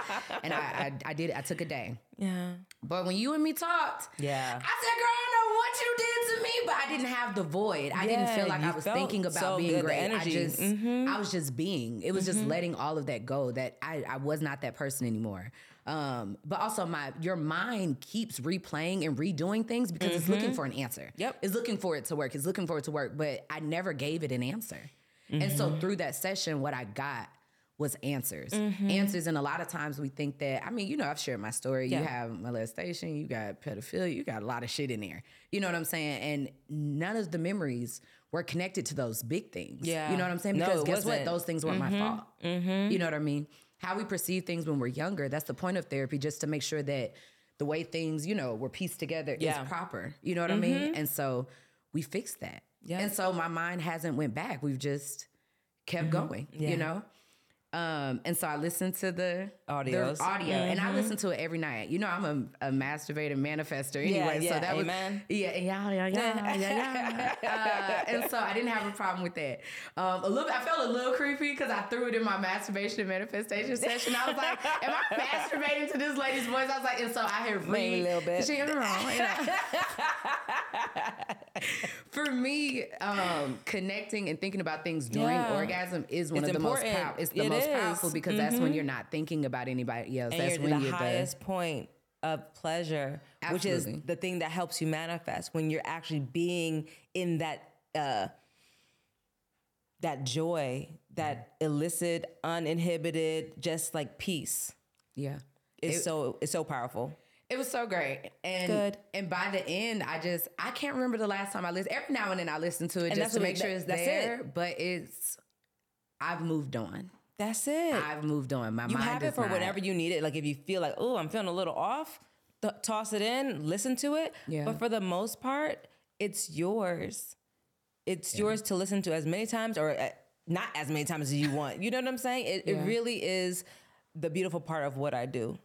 And I, I I did, I took a day. Yeah. But when you and me talked, yeah. I said, girl, I know what you did to me, but I didn't have the void. I yeah, didn't feel like I was thinking about so being good, great. I just, mm-hmm. I was just being, it was mm-hmm. just letting all of that go, that I, I was not that person anymore. Um, but also my, your mind keeps replaying and redoing things because mm-hmm. it's looking for an answer. Yep. It's looking for it to work. It's looking for it to work, but I never gave it an answer. Mm-hmm. And so through that session, what I got was answers. Mm-hmm. Answers, and a lot of times we think that, I mean, you know, I've shared my story. Yeah. You have molestation, you got pedophilia, you got a lot of shit in there. You know what I'm saying? And none of the memories were connected to those big things. Yeah. You know what I'm saying? Because no, guess wasn't. what? Those things weren't mm-hmm. my fault. Mm-hmm. You know what I mean? How we perceive things when we're younger, that's the point of therapy, just to make sure that the way things, you know, were pieced together yeah. is proper. You know what mm-hmm. I mean? And so we fixed that. Yeah. And so my mind hasn't went back. We've just kept mm-hmm. going, yeah. you know? Um, and so I listened to the, Audios. the audio mm-hmm. and I listen to it every night. You know, I'm a, a masturbator manifester anyway. Yeah, yeah. So that Amen. was, yeah, yeah, yeah, yeah, yeah, yeah. Uh, and so I didn't have a problem with that. Um, a little, I felt a little creepy because I threw it in my masturbation and manifestation session. I was like, am I masturbating to this lady's voice? I was like, and so I hear Reed, a little bit. She was wrong. I, for me, um, connecting and thinking about things during yeah. orgasm is one it's of important. the most powerful. It's the it most is. powerful because mm-hmm. that's when you're not thinking about anybody else. And that's you're when the you're the highest point of pleasure, Absolutely. which is the thing that helps you manifest when you're actually being in that uh, that joy, that yeah. illicit, uninhibited, just like peace. Yeah, it's it, so it's so powerful. It was so great. And Good. and by the end, I just I can't remember the last time I listened. Every now and then I listen to it and just to make it, sure it's that's there. It. But it's I've moved on. That's it. I've moved on. My you mind have it for not. whenever you need it. Like if you feel like, oh, I'm feeling a little off, th- toss it in, listen to it. Yeah. But for the most part, it's yours. It's yeah. yours to listen to as many times or uh, not as many times as you want. You know what I'm saying? It, yeah. it really is the beautiful part of what I do.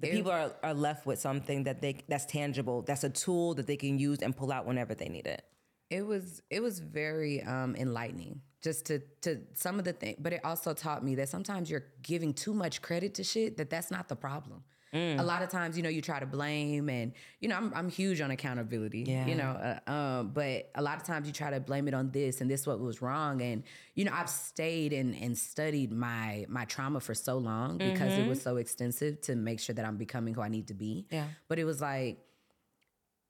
The it, people are, are left with something that they that's tangible. That's a tool that they can use and pull out whenever they need it. It was it was very um, enlightening. Just to to some of the things, but it also taught me that sometimes you're giving too much credit to shit, that that's not the problem. Mm. A lot of times, you know, you try to blame and, you know, I'm I'm huge on accountability, yeah. you know, uh, um, but a lot of times you try to blame it on this and this what was wrong. And, you know, I've stayed and, and studied my my trauma for so long mm-hmm. because it was so extensive to make sure that I'm becoming who I need to be. Yeah. But it was like,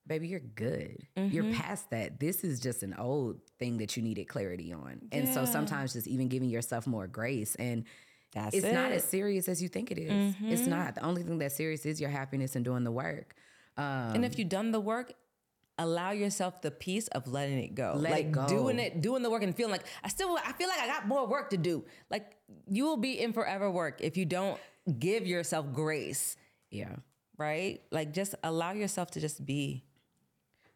baby, you're good. Mm-hmm. You're past that. This is just an old thing that you needed clarity on. Yeah. And so sometimes just even giving yourself more grace. And That's it's it. not as serious as you think it is. Mm-hmm. It's not. The only thing that's serious is your happiness and doing the work. Um, and if you've done the work, allow yourself the peace of letting it go. Let like it go. doing it, doing the work and feeling like, I still, I feel like I got more work to do. Like you will be in forever work if you don't give yourself grace. Yeah. Right? Like just allow yourself to just be.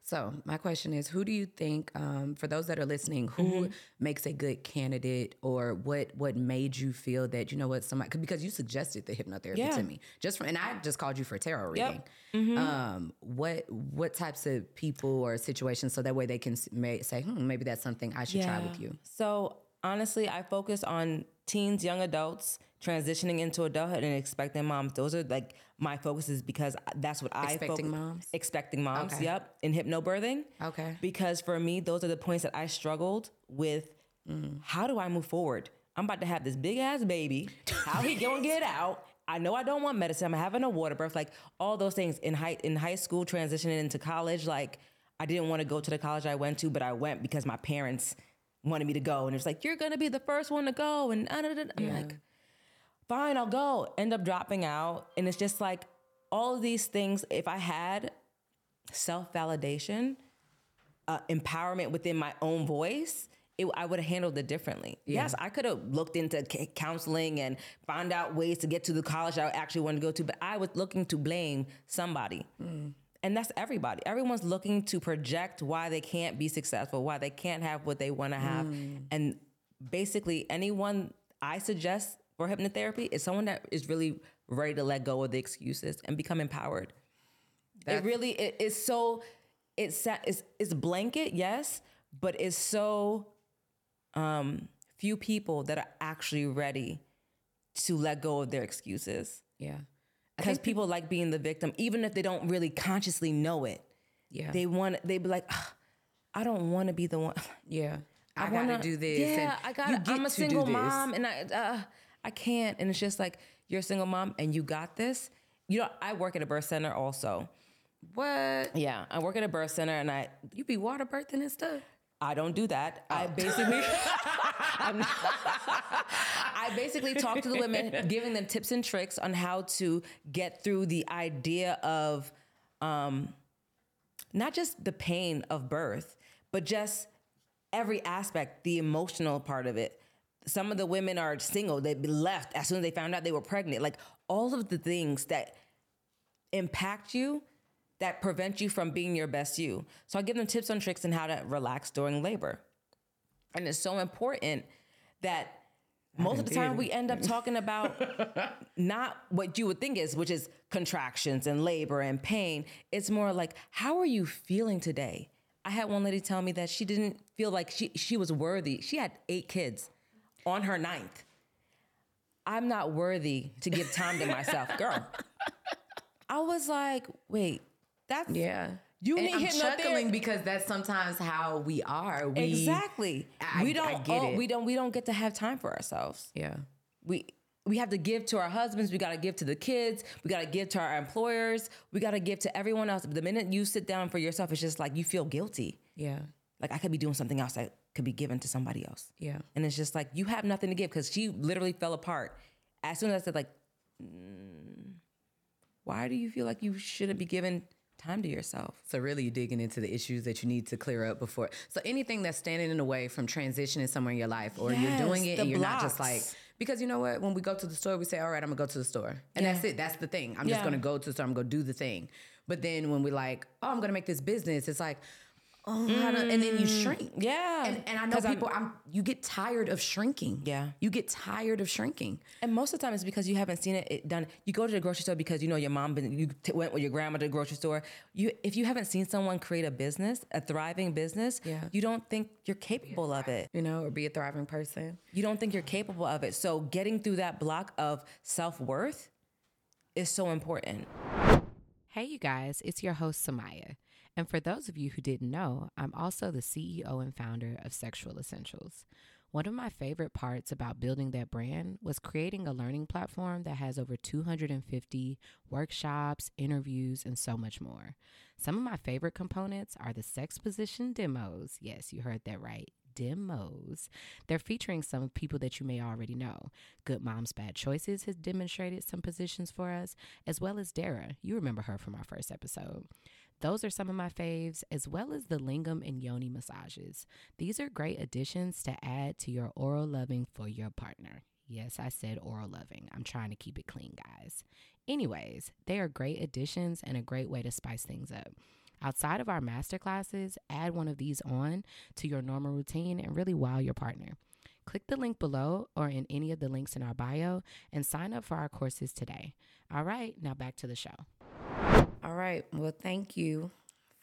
So my question is, who do you think, um, for those that are listening, who mm-hmm. makes a good candidate or what what made you feel that, you know what, somebody, because you suggested the hypnotherapy yeah. to me, just for, and I just called you for a tarot reading. Yep. Mm-hmm. Um, what what types of people or situations so that way they can may, say, hmm, maybe that's something I should yeah. try with you? So honestly, I focus on teens, young adults, transitioning into adulthood and expecting moms. Those are like my focuses because that's what I focus on. Expecting moms? Expecting moms, okay. yep. And hypnobirthing. Okay. Because for me, those are the points that I struggled with. Mm. How do I move forward? I'm about to have this big ass baby. How he gonna get out? I know I don't want medicine. I'm having a water birth. Like all those things in high, in high school, transitioning into college. Like I didn't want to go to the college I went to, but I went because my parents wanted me to go. And it was like, you're going to be the first one to go. And da, da, da. I'm yeah. like, fine, I'll go. End up dropping out. And it's just like all of these things, if I had self-validation, uh, empowerment within my own voice, it, I would have handled it differently. Yeah. Yes, I could have looked into c- counseling and found out ways to get to the college I actually wanted to go to, but I was looking to blame somebody. Mm. And that's everybody. Everyone's looking to project why they can't be successful, why they can't have what they want to have. Mm. And basically anyone I suggest for hypnotherapy is someone that is really ready to let go of the excuses and become empowered. That's- it really it is so, it's, it's, it's blanket, yes, but it's so um, few people that are actually ready to let go of their excuses. Yeah. Because people like being the victim, even if they don't really consciously know it. Yeah. They want, they be like, oh, I don't want to be the one. Yeah. I, I got to do this. Yeah, and I got I'm a single mom and I uh, I can't. And it's just like, you're a single mom and you got this. You know, I work at a birth center also. What? Yeah. I work at a birth center and I. You be water birthing and stuff? I don't do that. Oh. I basically I'm not, I basically talk to the women, giving them tips and tricks on how to get through the idea of um, not just the pain of birth, but just every aspect, the emotional part of it. Some of the women are single. They left as soon as they found out they were pregnant. Like all of the things that impact you that prevent you from being your best you. So I give them tips and tricks on how to relax during labor. And it's so important that most of the time we end up talking about not what you would think is, which is contractions and labor and pain. It's more like, how are you feeling today? I had one lady tell me that she didn't feel like she, she was worthy. She had eight kids on her ninth. I'm not worthy to give time to myself. Girl, I was like, wait, that's... Yeah. You and need I'm chuckling there. Because that's sometimes how we are. We, exactly. I, we don't. I get oh, it. We don't. We don't get to have time for ourselves. Yeah. We we have to give to our husbands. We got to give to the kids. We got to give to our employers. We got to give to everyone else. The minute you sit down for yourself, it's just like you feel guilty. Yeah. Like I could be doing something else that could be given to somebody else. Yeah. And it's just like you have nothing to give because she literally fell apart as soon as I said like, mm, why do you feel like you shouldn't be given time to yourself? So really digging into the issues that you need to clear up before. So anything that's standing in the way from transitioning somewhere in your life, or yes, you're doing it and you're blocks. Not just like, because you know what, when we go to the store, we say, all right, I'm gonna go to the store. And yeah. that's it, that's the thing. I'm yeah. just gonna go to the store, I'm gonna do the thing. But then when we like, oh, I'm gonna make this business, it's like, oh, mm. I don't, and then you shrink. Yeah. And, and I know people, I'm, I'm, you get tired of shrinking. Yeah. You get tired of shrinking. And most of the time it's because you haven't seen it, it done. You go to the grocery store because you know your mom, been, you t- went with your grandma to the grocery store. You, if you haven't seen someone create a business, a thriving business, yeah. you don't think you're capable of it. You know, or be a thriving person. You don't think you're capable of it. So getting through that block of self-worth is so important. Hey, you guys, it's your host, Samaya. And for those of you who didn't know, I'm also the C E O and founder of Sexual Essentials. One of my favorite parts about building that brand was creating a learning platform that has over two hundred fifty workshops, interviews, and so much more. Some of my favorite components are the sex position demos. Yes, you heard that right. Demos. They're featuring some people that you may already know. Good Mom's Bad Choices has demonstrated some positions for us, as well as Dara. You remember her from our first episode. Those are some of my faves, as well as the lingam and yoni massages. These are great additions to add to your oral loving for your partner. Yes, I said oral loving. I'm trying to keep it clean, guys. Anyways, they are great additions and a great way to spice things up. Outside of our masterclasses, add one of these on to your normal routine and really wow your partner. Click the link below or in any of the links in our bio and sign up for our courses today. All right, now back to the show. All right, well, thank you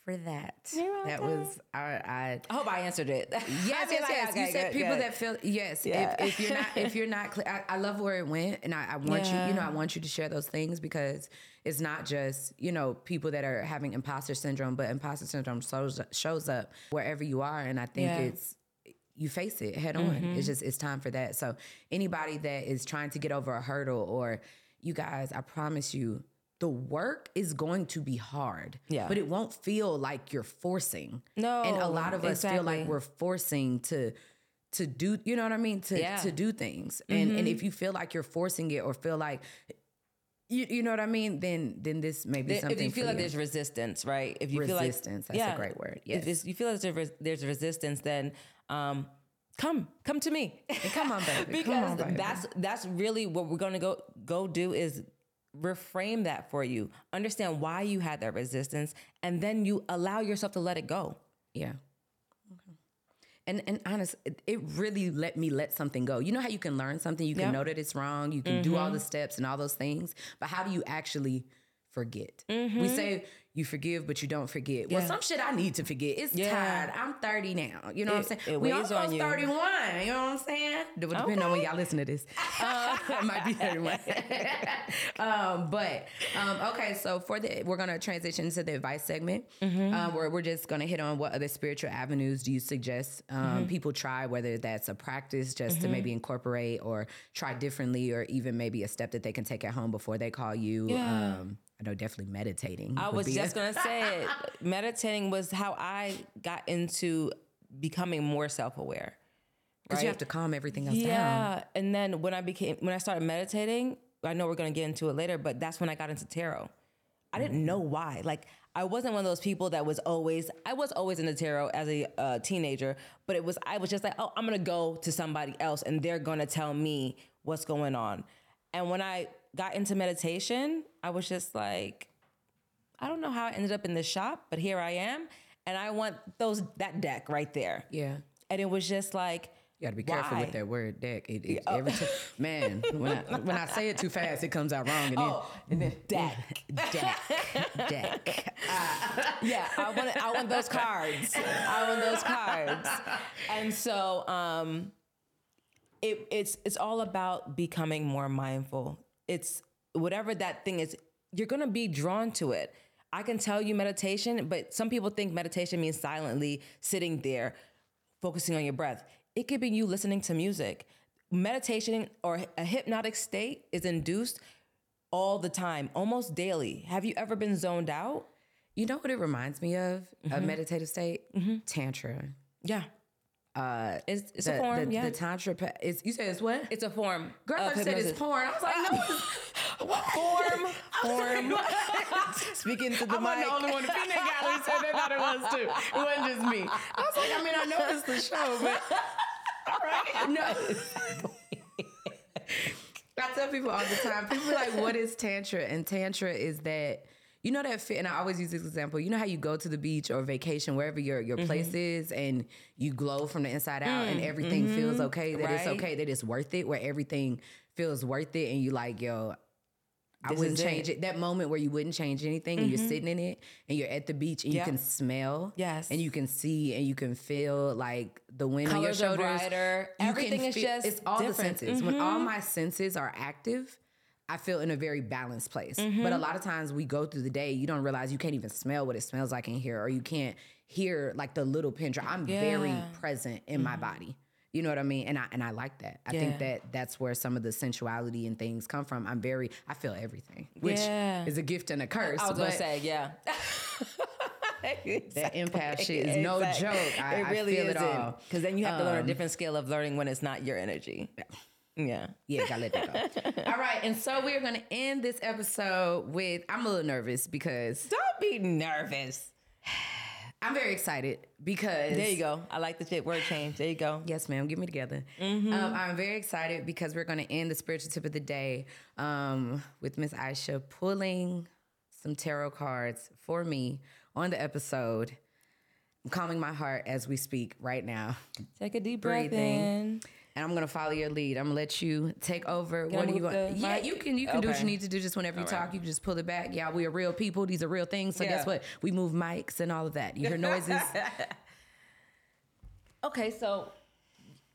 for that. You're that welcome. was our. I, I hope I answered it. Yes, yes, yes. Like, okay, you said good, people good. that feel. Yes, yeah. if, if you're not, if you're not clear, I, I love where it went, and I, I want yeah. you. You know, I want you to share those things because it's not just you know people that are having imposter syndrome, but imposter syndrome shows shows up wherever you are, and I think yeah. it's. You face it head on. Mm-hmm. It's just it's time for that. So anybody that is trying to get over a hurdle, or you guys, I promise you, the work is going to be hard, yeah. but it won't feel like you're forcing. No. And a lot of us exactly. feel like we're forcing to to do, you know what I mean? To yeah. to do things. And mm-hmm. and if you feel like you're forcing it or feel like, you you know what I mean? Then then this may be then, something If you feel for like you. there's resistance, right? If you resistance, feel like, that's yeah, a great word. Yes. If you feel like there's, there's resistance, then um, come, come to me. Come on, baby. Because come on, baby. that's that's really what we're going to go go do is reframe that for you. Understand why you had that resistance, and then you allow yourself to let it go. Yeah. Okay. And and honest, it, it really let me let something go. You know how you can learn something, you can yep. know that it's wrong, you can mm-hmm. do all the steps and all those things, but how do you actually forget? Mm-hmm. We say you forgive, but you don't forget. Yeah. Well, some shit I need to forget. It's yeah. tired. I'm thirty now. You know it, what I'm saying? It we almost on you. thirty-one. You know what I'm saying? Depending okay. on when y'all listen to this. Uh, it might be thirty-one. um, but, um, okay, so for the, we're going to transition to the advice segment mm-hmm. um, where we're just going to hit on what other spiritual avenues do you suggest um, mm-hmm. people try, whether that's a practice just mm-hmm. to maybe incorporate or try differently, or even maybe a step that they can take at home before they call you. Yeah. Um, I know definitely meditating. I was just going to say it. Meditating was how I got into becoming more self-aware. Because right? you have to calm everything else yeah. down. Yeah. And then when I became, when I started meditating, I know we're going to get into it later, but that's when I got into tarot. I didn't know why. Like I wasn't one of those people that was always, I was always into tarot as a uh, teenager, but it was, I was just like, oh, I'm going to go to somebody else and they're going to tell me what's going on. And when I got into meditation, I was just like, I don't know how I ended up in this shop, but here I am. And I want those that deck right there. Yeah. And it was just like, you got to be careful Why? with that word deck. It, it, oh. every t- man, when I, when I say it too fast, it comes out wrong. And oh, then, and then deck, deck, deck. Uh, yeah, I want I want those cards. I want those cards. And so um, it, it's it's all about becoming more mindful. It's whatever that thing is, you're going to be drawn to it. I can tell you meditation, but some people think meditation means silently sitting there, focusing on your breath. It could be you listening to music. Meditation or a hypnotic state is induced all the time, almost daily. Have you ever been zoned out? You know what it reminds me of? Mm-hmm. A meditative state? Mm-hmm. Tantra. Yeah. Uh, it's it's the, a form, the, yeah. The Tantra, it's, you said it's what? It's a form. Girl, I said it's porn. I was like, no, it's what? Form. Form. Like, speaking to the I'm mic. I'm the only one. The peanut gallery said that other ones too. It wasn't just me. I was like, I mean, I know it's the show, but all right. No. I tell people all the time, people are like, what is Tantra? And Tantra is that, you know that fit, and I always use this example, you know how you go to the beach or vacation, wherever your, your mm-hmm. place is, and you glow from the inside out mm, and everything mm-hmm. feels okay, that right? It's okay, that it's worth it, where everything feels worth it and you like, yo, I this wouldn't change it. it. That moment where you wouldn't change anything mm-hmm. and you're sitting in it and you're at the beach and yeah. you can smell yes. and you can see and you can feel like the wind on your shoulders. Colors are brighter. Everything is feel, just It's all different. the senses. Mm-hmm. When all my senses are active, I feel in a very balanced place. Mm-hmm. But a lot of times we go through the day, you don't realize you can't even smell what it smells like in here, or you can't hear like the little pin drop. I'm yeah. very present in mm-hmm. my body. You know what I mean? And I and I like that. I yeah. think that that's where some of the sensuality and things come from. I'm very, I feel everything, which yeah. is a gift and a curse. I was going to say, yeah. Exactly. That empath shit is no exactly. joke. I, it really I feel isn't. It all. Because then you have um, to learn a different skill of learning when it's not your energy. Yeah. Yeah. Yeah, gotta let that go. All right, and so we're gonna end this episode with, I'm a little nervous because... Don't be nervous. I'm very excited because... There you go. I like the shit word change. There you go. Yes, ma'am. Get me together. Mm-hmm. Um, I'm very excited because we're gonna end the spiritual tip of the day um, with Miss Aisha pulling some tarot cards for me on the episode. I'm calming my heart as we speak right now. Take a deep breathing. breath in. And I'm going to follow your lead. I'm going to let you take over. Can what are you going Yeah, mic? you can you can okay. do what you need to do just whenever you all talk. Right. You can just pull it back. Yeah, we are real people. These are real things. So yeah. guess what? We move mics and all of that. You hear noises. Okay, so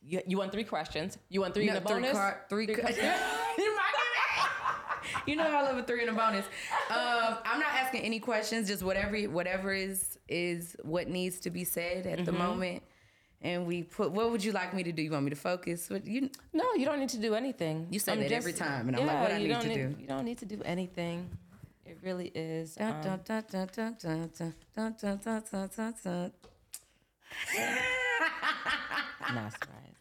you, you want three questions. You want three no, and a three bonus? Car- three three questions. You know I love a three and a bonus. Um, I'm not asking any questions. Just whatever whatever is is what needs to be said at mm-hmm. the moment. And we put, what would you like me to do? You want me to focus? What, you, no, you don't need to do anything. You say I'm that just, every time. And I'm yeah, like, what I need to need, do? You don't need to do anything. It really is. Um, not surprised.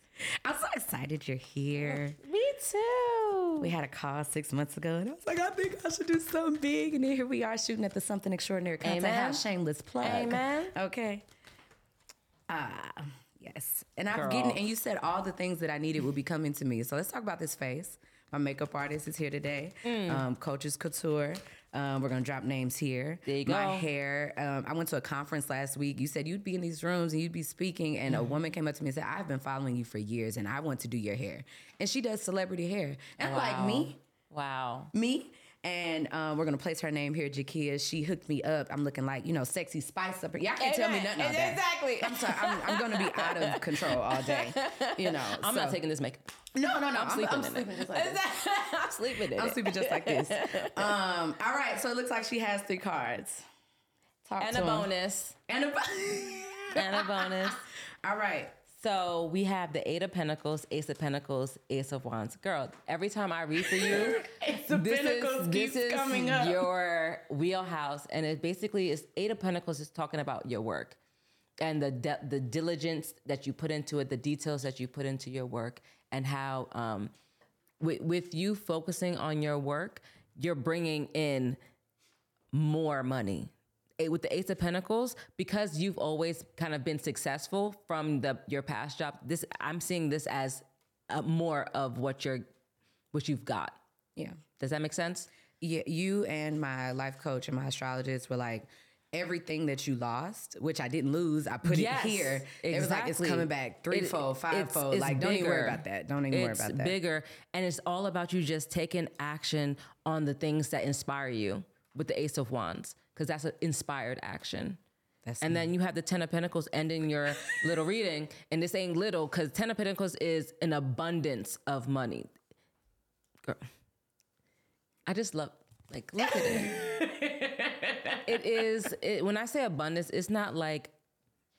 I'm so excited you're here. Me too. We had a call six months ago, and I was like, I think I should do something big. And then here we are shooting at the Something Extraordinary Content House. Shameless plug. Amen. Okay. Ah, yes. And I've getting, and you said all the things that I needed would be coming to me. So let's talk about this face. My makeup artist is here today. Mm. Um, Coaches Couture. Um, we're going to drop names here. There you go. My hair. Um, I went to a conference last week. You said you'd be in these rooms and you'd be speaking. And mm. a woman came up to me and said, I've been following you for years and I want to do your hair. And she does celebrity hair. And wow. I'm like, me? Wow. Me? And um, we're going to place her name here, Jakia. She hooked me up. I'm looking like, you know, sexy spice up. Y'all can't tell me nothing about that. Exactly. I'm sorry. I'm, I'm going to be out of control all day. You know. I'm so. not taking this makeup. No, no, no. I'm, I'm sleeping, I'm in sleeping it. Just like this. I'm sleeping in I'm it. I'm sleeping just like this. Um, all right. So it looks like she has three cards. Talk and to a them. bonus. And a bonus. And a bonus. All right. So we have the Eight of Pentacles, Ace of Pentacles, Ace of Wands. Girl, every time I read for you, Ace of this Pentacles is, keeps this is coming up. Your wheelhouse. And it basically is, Eight of Pentacles is talking about your work and the de- the diligence that you put into it, the details that you put into your work, and how um, with, with you focusing on your work, you're bringing in more money. With the Ace of Pentacles, because you've always kind of been successful from the your past job, this I'm seeing this as a, more of what you're, what you've got. Yeah, does that make sense? yeah, you and my life coach and my astrologist were like, everything that you lost, which I didn't lose, I put yes, it here. Exactly. It was like, it's coming back threefold, it, fivefold. It's, it's like, bigger. Don't even worry about that. Don't even it's worry about that. It's bigger. And it's all about you just taking action on the things that inspire you with the Ace of Wands, because that's an inspired action. That's and me. Then you have the Ten of Pentacles ending your little reading. And this ain't little, because Ten of Pentacles is an abundance of money. Girl, I just love, like, look at it. It is, it, when I say abundance, it's not like,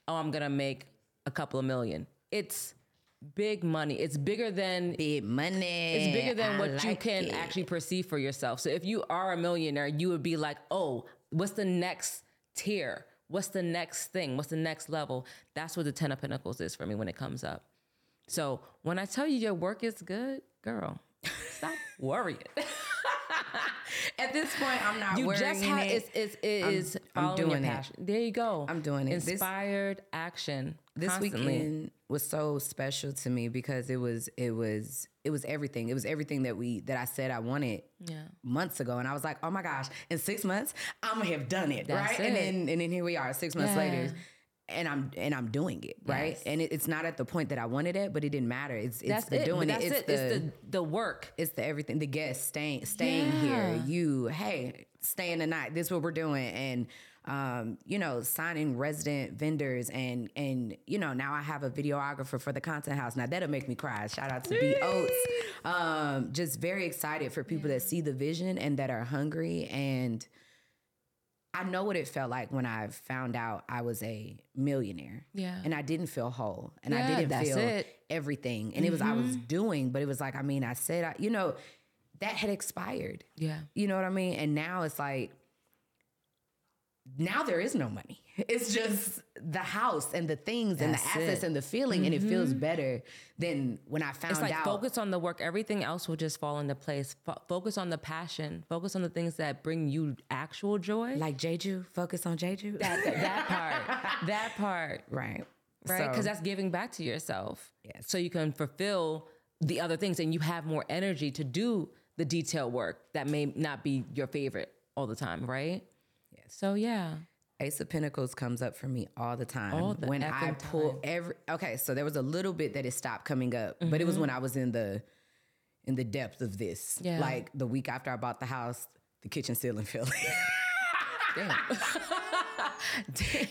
oh, I'm going to make a couple of million. It's big money. It's bigger than big money. It's bigger than I what like you can it. actually perceive for yourself. So if you are a millionaire, you would be like, oh, what's the next tier? What's the next thing? What's the next level? That's what the Ten of Pentacles is for me when it comes up. So when I tell you your work is good, girl, stop worrying. At this point, I'm not you worrying. Just have, it. It's, it's, it I'm, is following I'm doing your passion. It. There you go. I'm doing it. Inspired this, action. This constantly. Weekend was so special to me because it was it was it was everything. It was everything that we that I said I wanted yeah. months ago, and I was like, oh my gosh, in six months I'm gonna have done it, That's right? It. And then and then here we are, six months yeah. later. And I'm and I'm doing it, right? Yes. And it, it's not at the point that I wanted it, but it didn't matter. It's it's that's the it. doing that's it. It's, it. The, it's the the work. It's the everything. The guests staying staying yeah. here. You hey staying the night. This is what we're doing. And um, you know, signing resident vendors and and you know now I have a videographer for the content house. Now that'll make me cry. Shout out to B Oates. Um, just very excited for people yeah. that see the vision and that are hungry and. I know what it felt like when I found out I was a millionaire. Yeah. And I didn't feel whole. And yeah, I didn't feel it. everything. And mm-hmm. it was, I was doing, but it was like, I mean, I said, I, you know, that had expired. Yeah. You know what I mean? And now it's like, now there is no money. It's just the house and the things That's and the assets it. and the feeling. Mm-hmm. And it feels better than when I found out. It's like out. focus on the work. Everything else will just fall into place. F- focus on the passion. Focus on the things that bring you actual joy. Like Jeju. Focus on Jeju. That, that part. That part. Right. Right. Because so, that's giving back to yourself. Yes. So you can fulfill the other things and you have more energy to do the detailed work that may not be your favorite all the time. Right. Yes. So, yeah. Ace of Pentacles comes up for me all the time. All the when I pull time. every okay, so there was a little bit that it stopped coming up, mm-hmm. but it was when I was in the in the depth of this. Yeah. Like the week after I bought the house, the kitchen ceiling fell. Damn. Damn.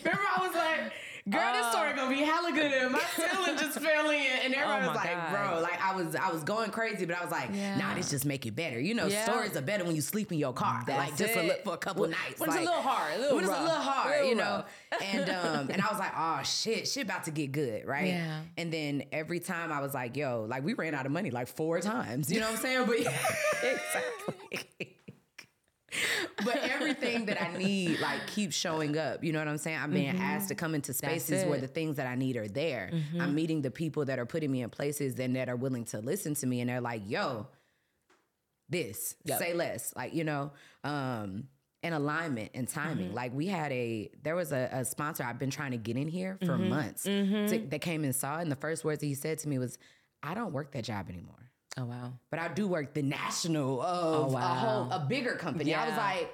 Remember, I was like, "Girl, uh, this story gonna be hella good." And my ceiling just fell in, and everyone oh was like, God. "Bro, like I was, I was going crazy, but I was like, yeah. nah, this just make it better." You know, yeah. stories are better when you sleep in your car, That's like just a, for a couple well, nights. When like, it's a little hard, a little when rough, it's a little hard, a little you know. and um, and I was like, "Oh shit, shit about to get good, right?" Yeah. And then every time I was like, "Yo, like we ran out of money like four times." You know what I'm saying? But exactly. But everything that I need, like, keeps showing up. You know what I'm saying? I'm being mm-hmm. asked to come into spaces where the things that I need are there. Mm-hmm. I'm meeting the people that are putting me in places and that are willing to listen to me. And they're like, yo, this, yep. say less. Like, you know, um, and alignment and timing. Mm-hmm. Like, we had a, there was a, a sponsor I've been trying to get in here for mm-hmm. months mm-hmm. to, that came and saw. And the first words that he said to me was, I don't work that job anymore. Oh, wow. But I do work the national of oh, wow. a whole, a bigger company. Yeah. I was like,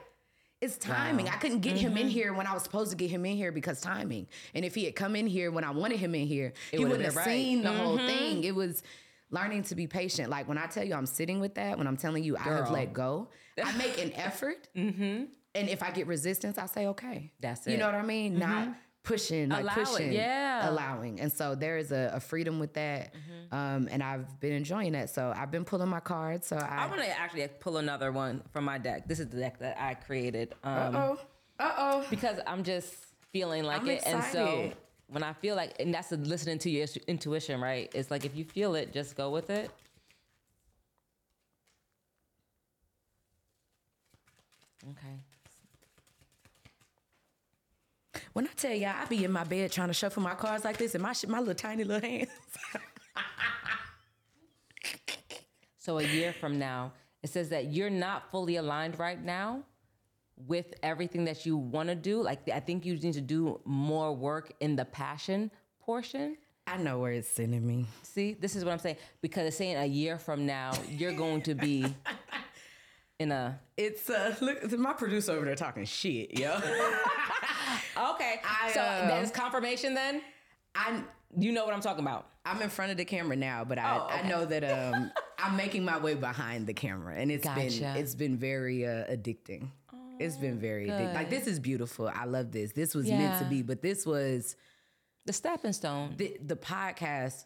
it's timing. Wow. I couldn't get mm-hmm. him in here when I was supposed to get him in here because timing. And if he had come in here when I wanted him in here, it he wouldn't have right. seen the mm-hmm. whole thing. It was learning to be patient. Like when I tell you I'm sitting with that, when I'm telling you Girl. I have let go, I make an effort. mm-hmm. And if I get resistance, I say, okay. That's it. You know what I mean? Mm-hmm. Not pushing, like Allow pushing, it, yeah. allowing. And so there is a, a freedom with that. Mm-hmm. Um, and I've been enjoying that. So I've been pulling my cards. So I, I want to actually pull another one from my deck. This is the deck that I created. Um, Uh-oh. Uh-oh. Because I'm just feeling like I'm it. Excited. And so when I feel like, and that's listening to your intuition, right? It's like, if you feel it, just go with it. Okay. When I tell y'all, I be in my bed trying to shuffle my cards like this, and my my little tiny little hands. So a year from now, it says that you're not fully aligned right now with everything that you want to do. Like I think you need to do more work in the passion portion. I know where it's sending me. See, this is what I'm saying because it's saying a year from now you're going to be in a... It's uh, look, my producer over there talking shit, yo. Okay, I, so uh, that's confirmation then? I, you know what I'm talking about. I'm in front of the camera now, but I, oh, okay. I know that um, I'm making my way behind the camera, and it's gotcha. been it's been very uh, addicting. Oh, it's been very good. addicting. Like, this is beautiful. I love this. This was yeah. meant to be, but this was the stepping stone. The, the podcast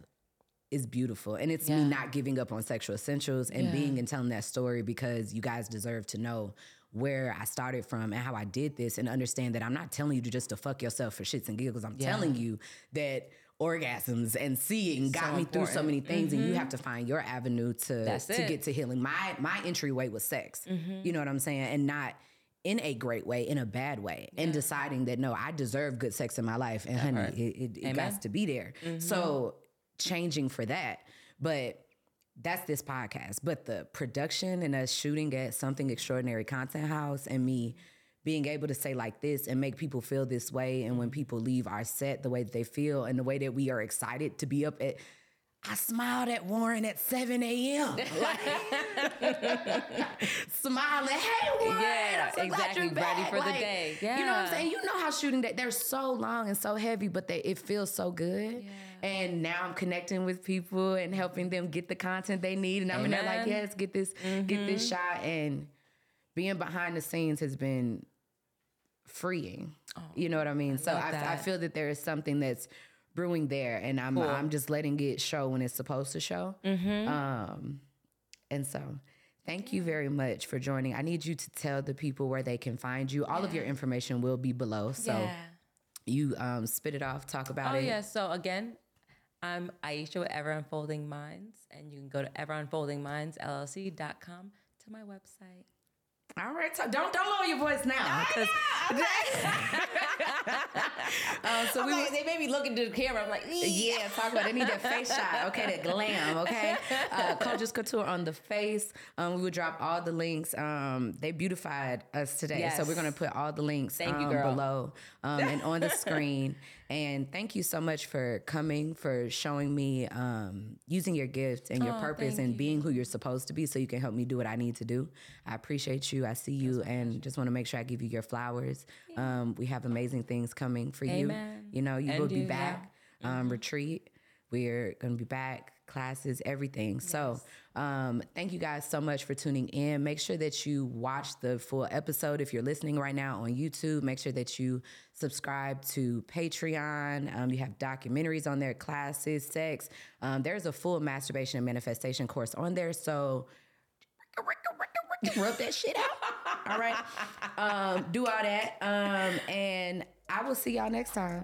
is beautiful, and it's yeah. me not giving up on Sexual Essentials and yeah. being and telling that story, because you guys deserve to know where I started from and how I did this, and understand that I'm not telling you to just to fuck yourself for shits and giggles. I'm yeah. telling you that orgasms and seeing got so me important. through so many things, mm-hmm. and you have to find your avenue to That's to it. get to healing. My my entryway was sex, mm-hmm. you know what I'm saying? And not in a great way, in a bad way, yeah. and deciding that, no, I deserve good sex in my life, and honey, right. it, it, it got to be there. Mm-hmm. So changing for that, but... That's this podcast. But the production and us shooting at Something Extraordinary Content House, and me being able to say like this and make people feel this way, and when people leave our set, the way that they feel, and the way that we are excited to be up at... I smiled at Warren at seven a.m. Like, smiling, hey Warren, yeah, I'm so exactly. glad you're back. Ready for like, the day. Yeah. You know what I'm saying? You know how shooting that, they're so long and so heavy, but they, it feels so good. Yeah. And now I'm connecting with people and helping them get the content they need. And I'm in there like, yes, get this, mm-hmm. get this shot. And being behind the scenes has been freeing. Oh, you know what I mean? I so like I, I feel that there is something that's brewing there, and I'm cool. I'm just letting it show when it's supposed to show. Mm-hmm. Um, and so, thank you very much for joining. I need you to tell the people where they can find you. All yeah. of your information will be below, so yeah. you um, spit it off, talk about oh, it. Oh yeah. So again, I'm Aisha with Ever Unfolding Minds, and you can go to ever unfolding minds l l c dot com to my website. All right, so don't don't lower your voice now. No, I know. um, so I'm we like, they may be looking to the camera. I'm like, ee. yeah, talk about. They need that face shot, okay? That glam, okay? Uh, Coaches Couture on the face. Um, we will drop all the links. Um, they beautified us today, yes. so we're gonna put all the links. Thank um, you, girl. Below um, and on the screen. And thank you so much for coming, for showing me, um, using your gift and your oh, purpose, and you. being who you're supposed to be, so you can help me do what I need to do. I appreciate you. I see you, and just want to make sure I give you your flowers. Yeah. Um, we have amazing things coming for Amen. you. You know, you and will be you, back. Yeah. Um, mm-hmm. Retreat. We're going to be back. Classes, everything. Yes. So um, thank you guys so much for tuning in. Make sure that you watch the full episode. If you're listening right now on YouTube, make sure that you subscribe to Patreon. Um, you have documentaries on there, classes, sex. Um, there's a full masturbation and manifestation course on there. So rub that shit out. All right. Um, do all that. Um, and I will see y'all next time.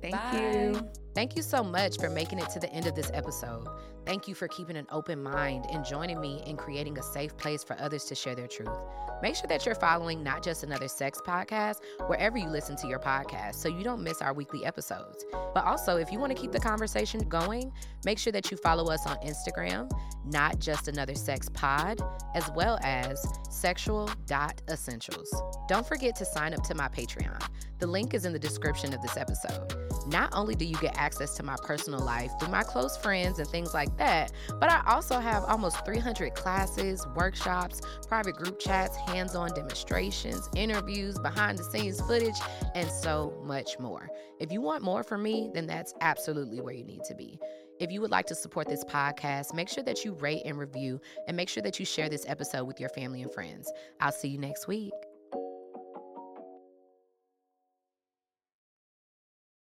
Thank Bye. you. Thank you so much for making it to the end of this episode. Thank you for keeping an open mind and joining me in creating a safe place for others to share their truth. Make sure that you're following Not Just Another Sex Podcast wherever you listen to your podcast, so you don't miss our weekly episodes. But also, if you want to keep the conversation going, make sure that you follow us on Instagram, Not Just Another Sex Pod, as well as sexual dot essentials. Don't forget to sign up to my Patreon. The link is in the description of this episode. Not only do you get access to my personal life through my close friends and things like that, but I also have almost three hundred classes, workshops, private group chats, hands-on demonstrations, interviews, behind-the-scenes footage, and so much more. If you want more from me, then that's absolutely where you need to be. If you would like to support this podcast, make sure that you rate and review, and make sure that you share this episode with your family and friends. I'll see you next week.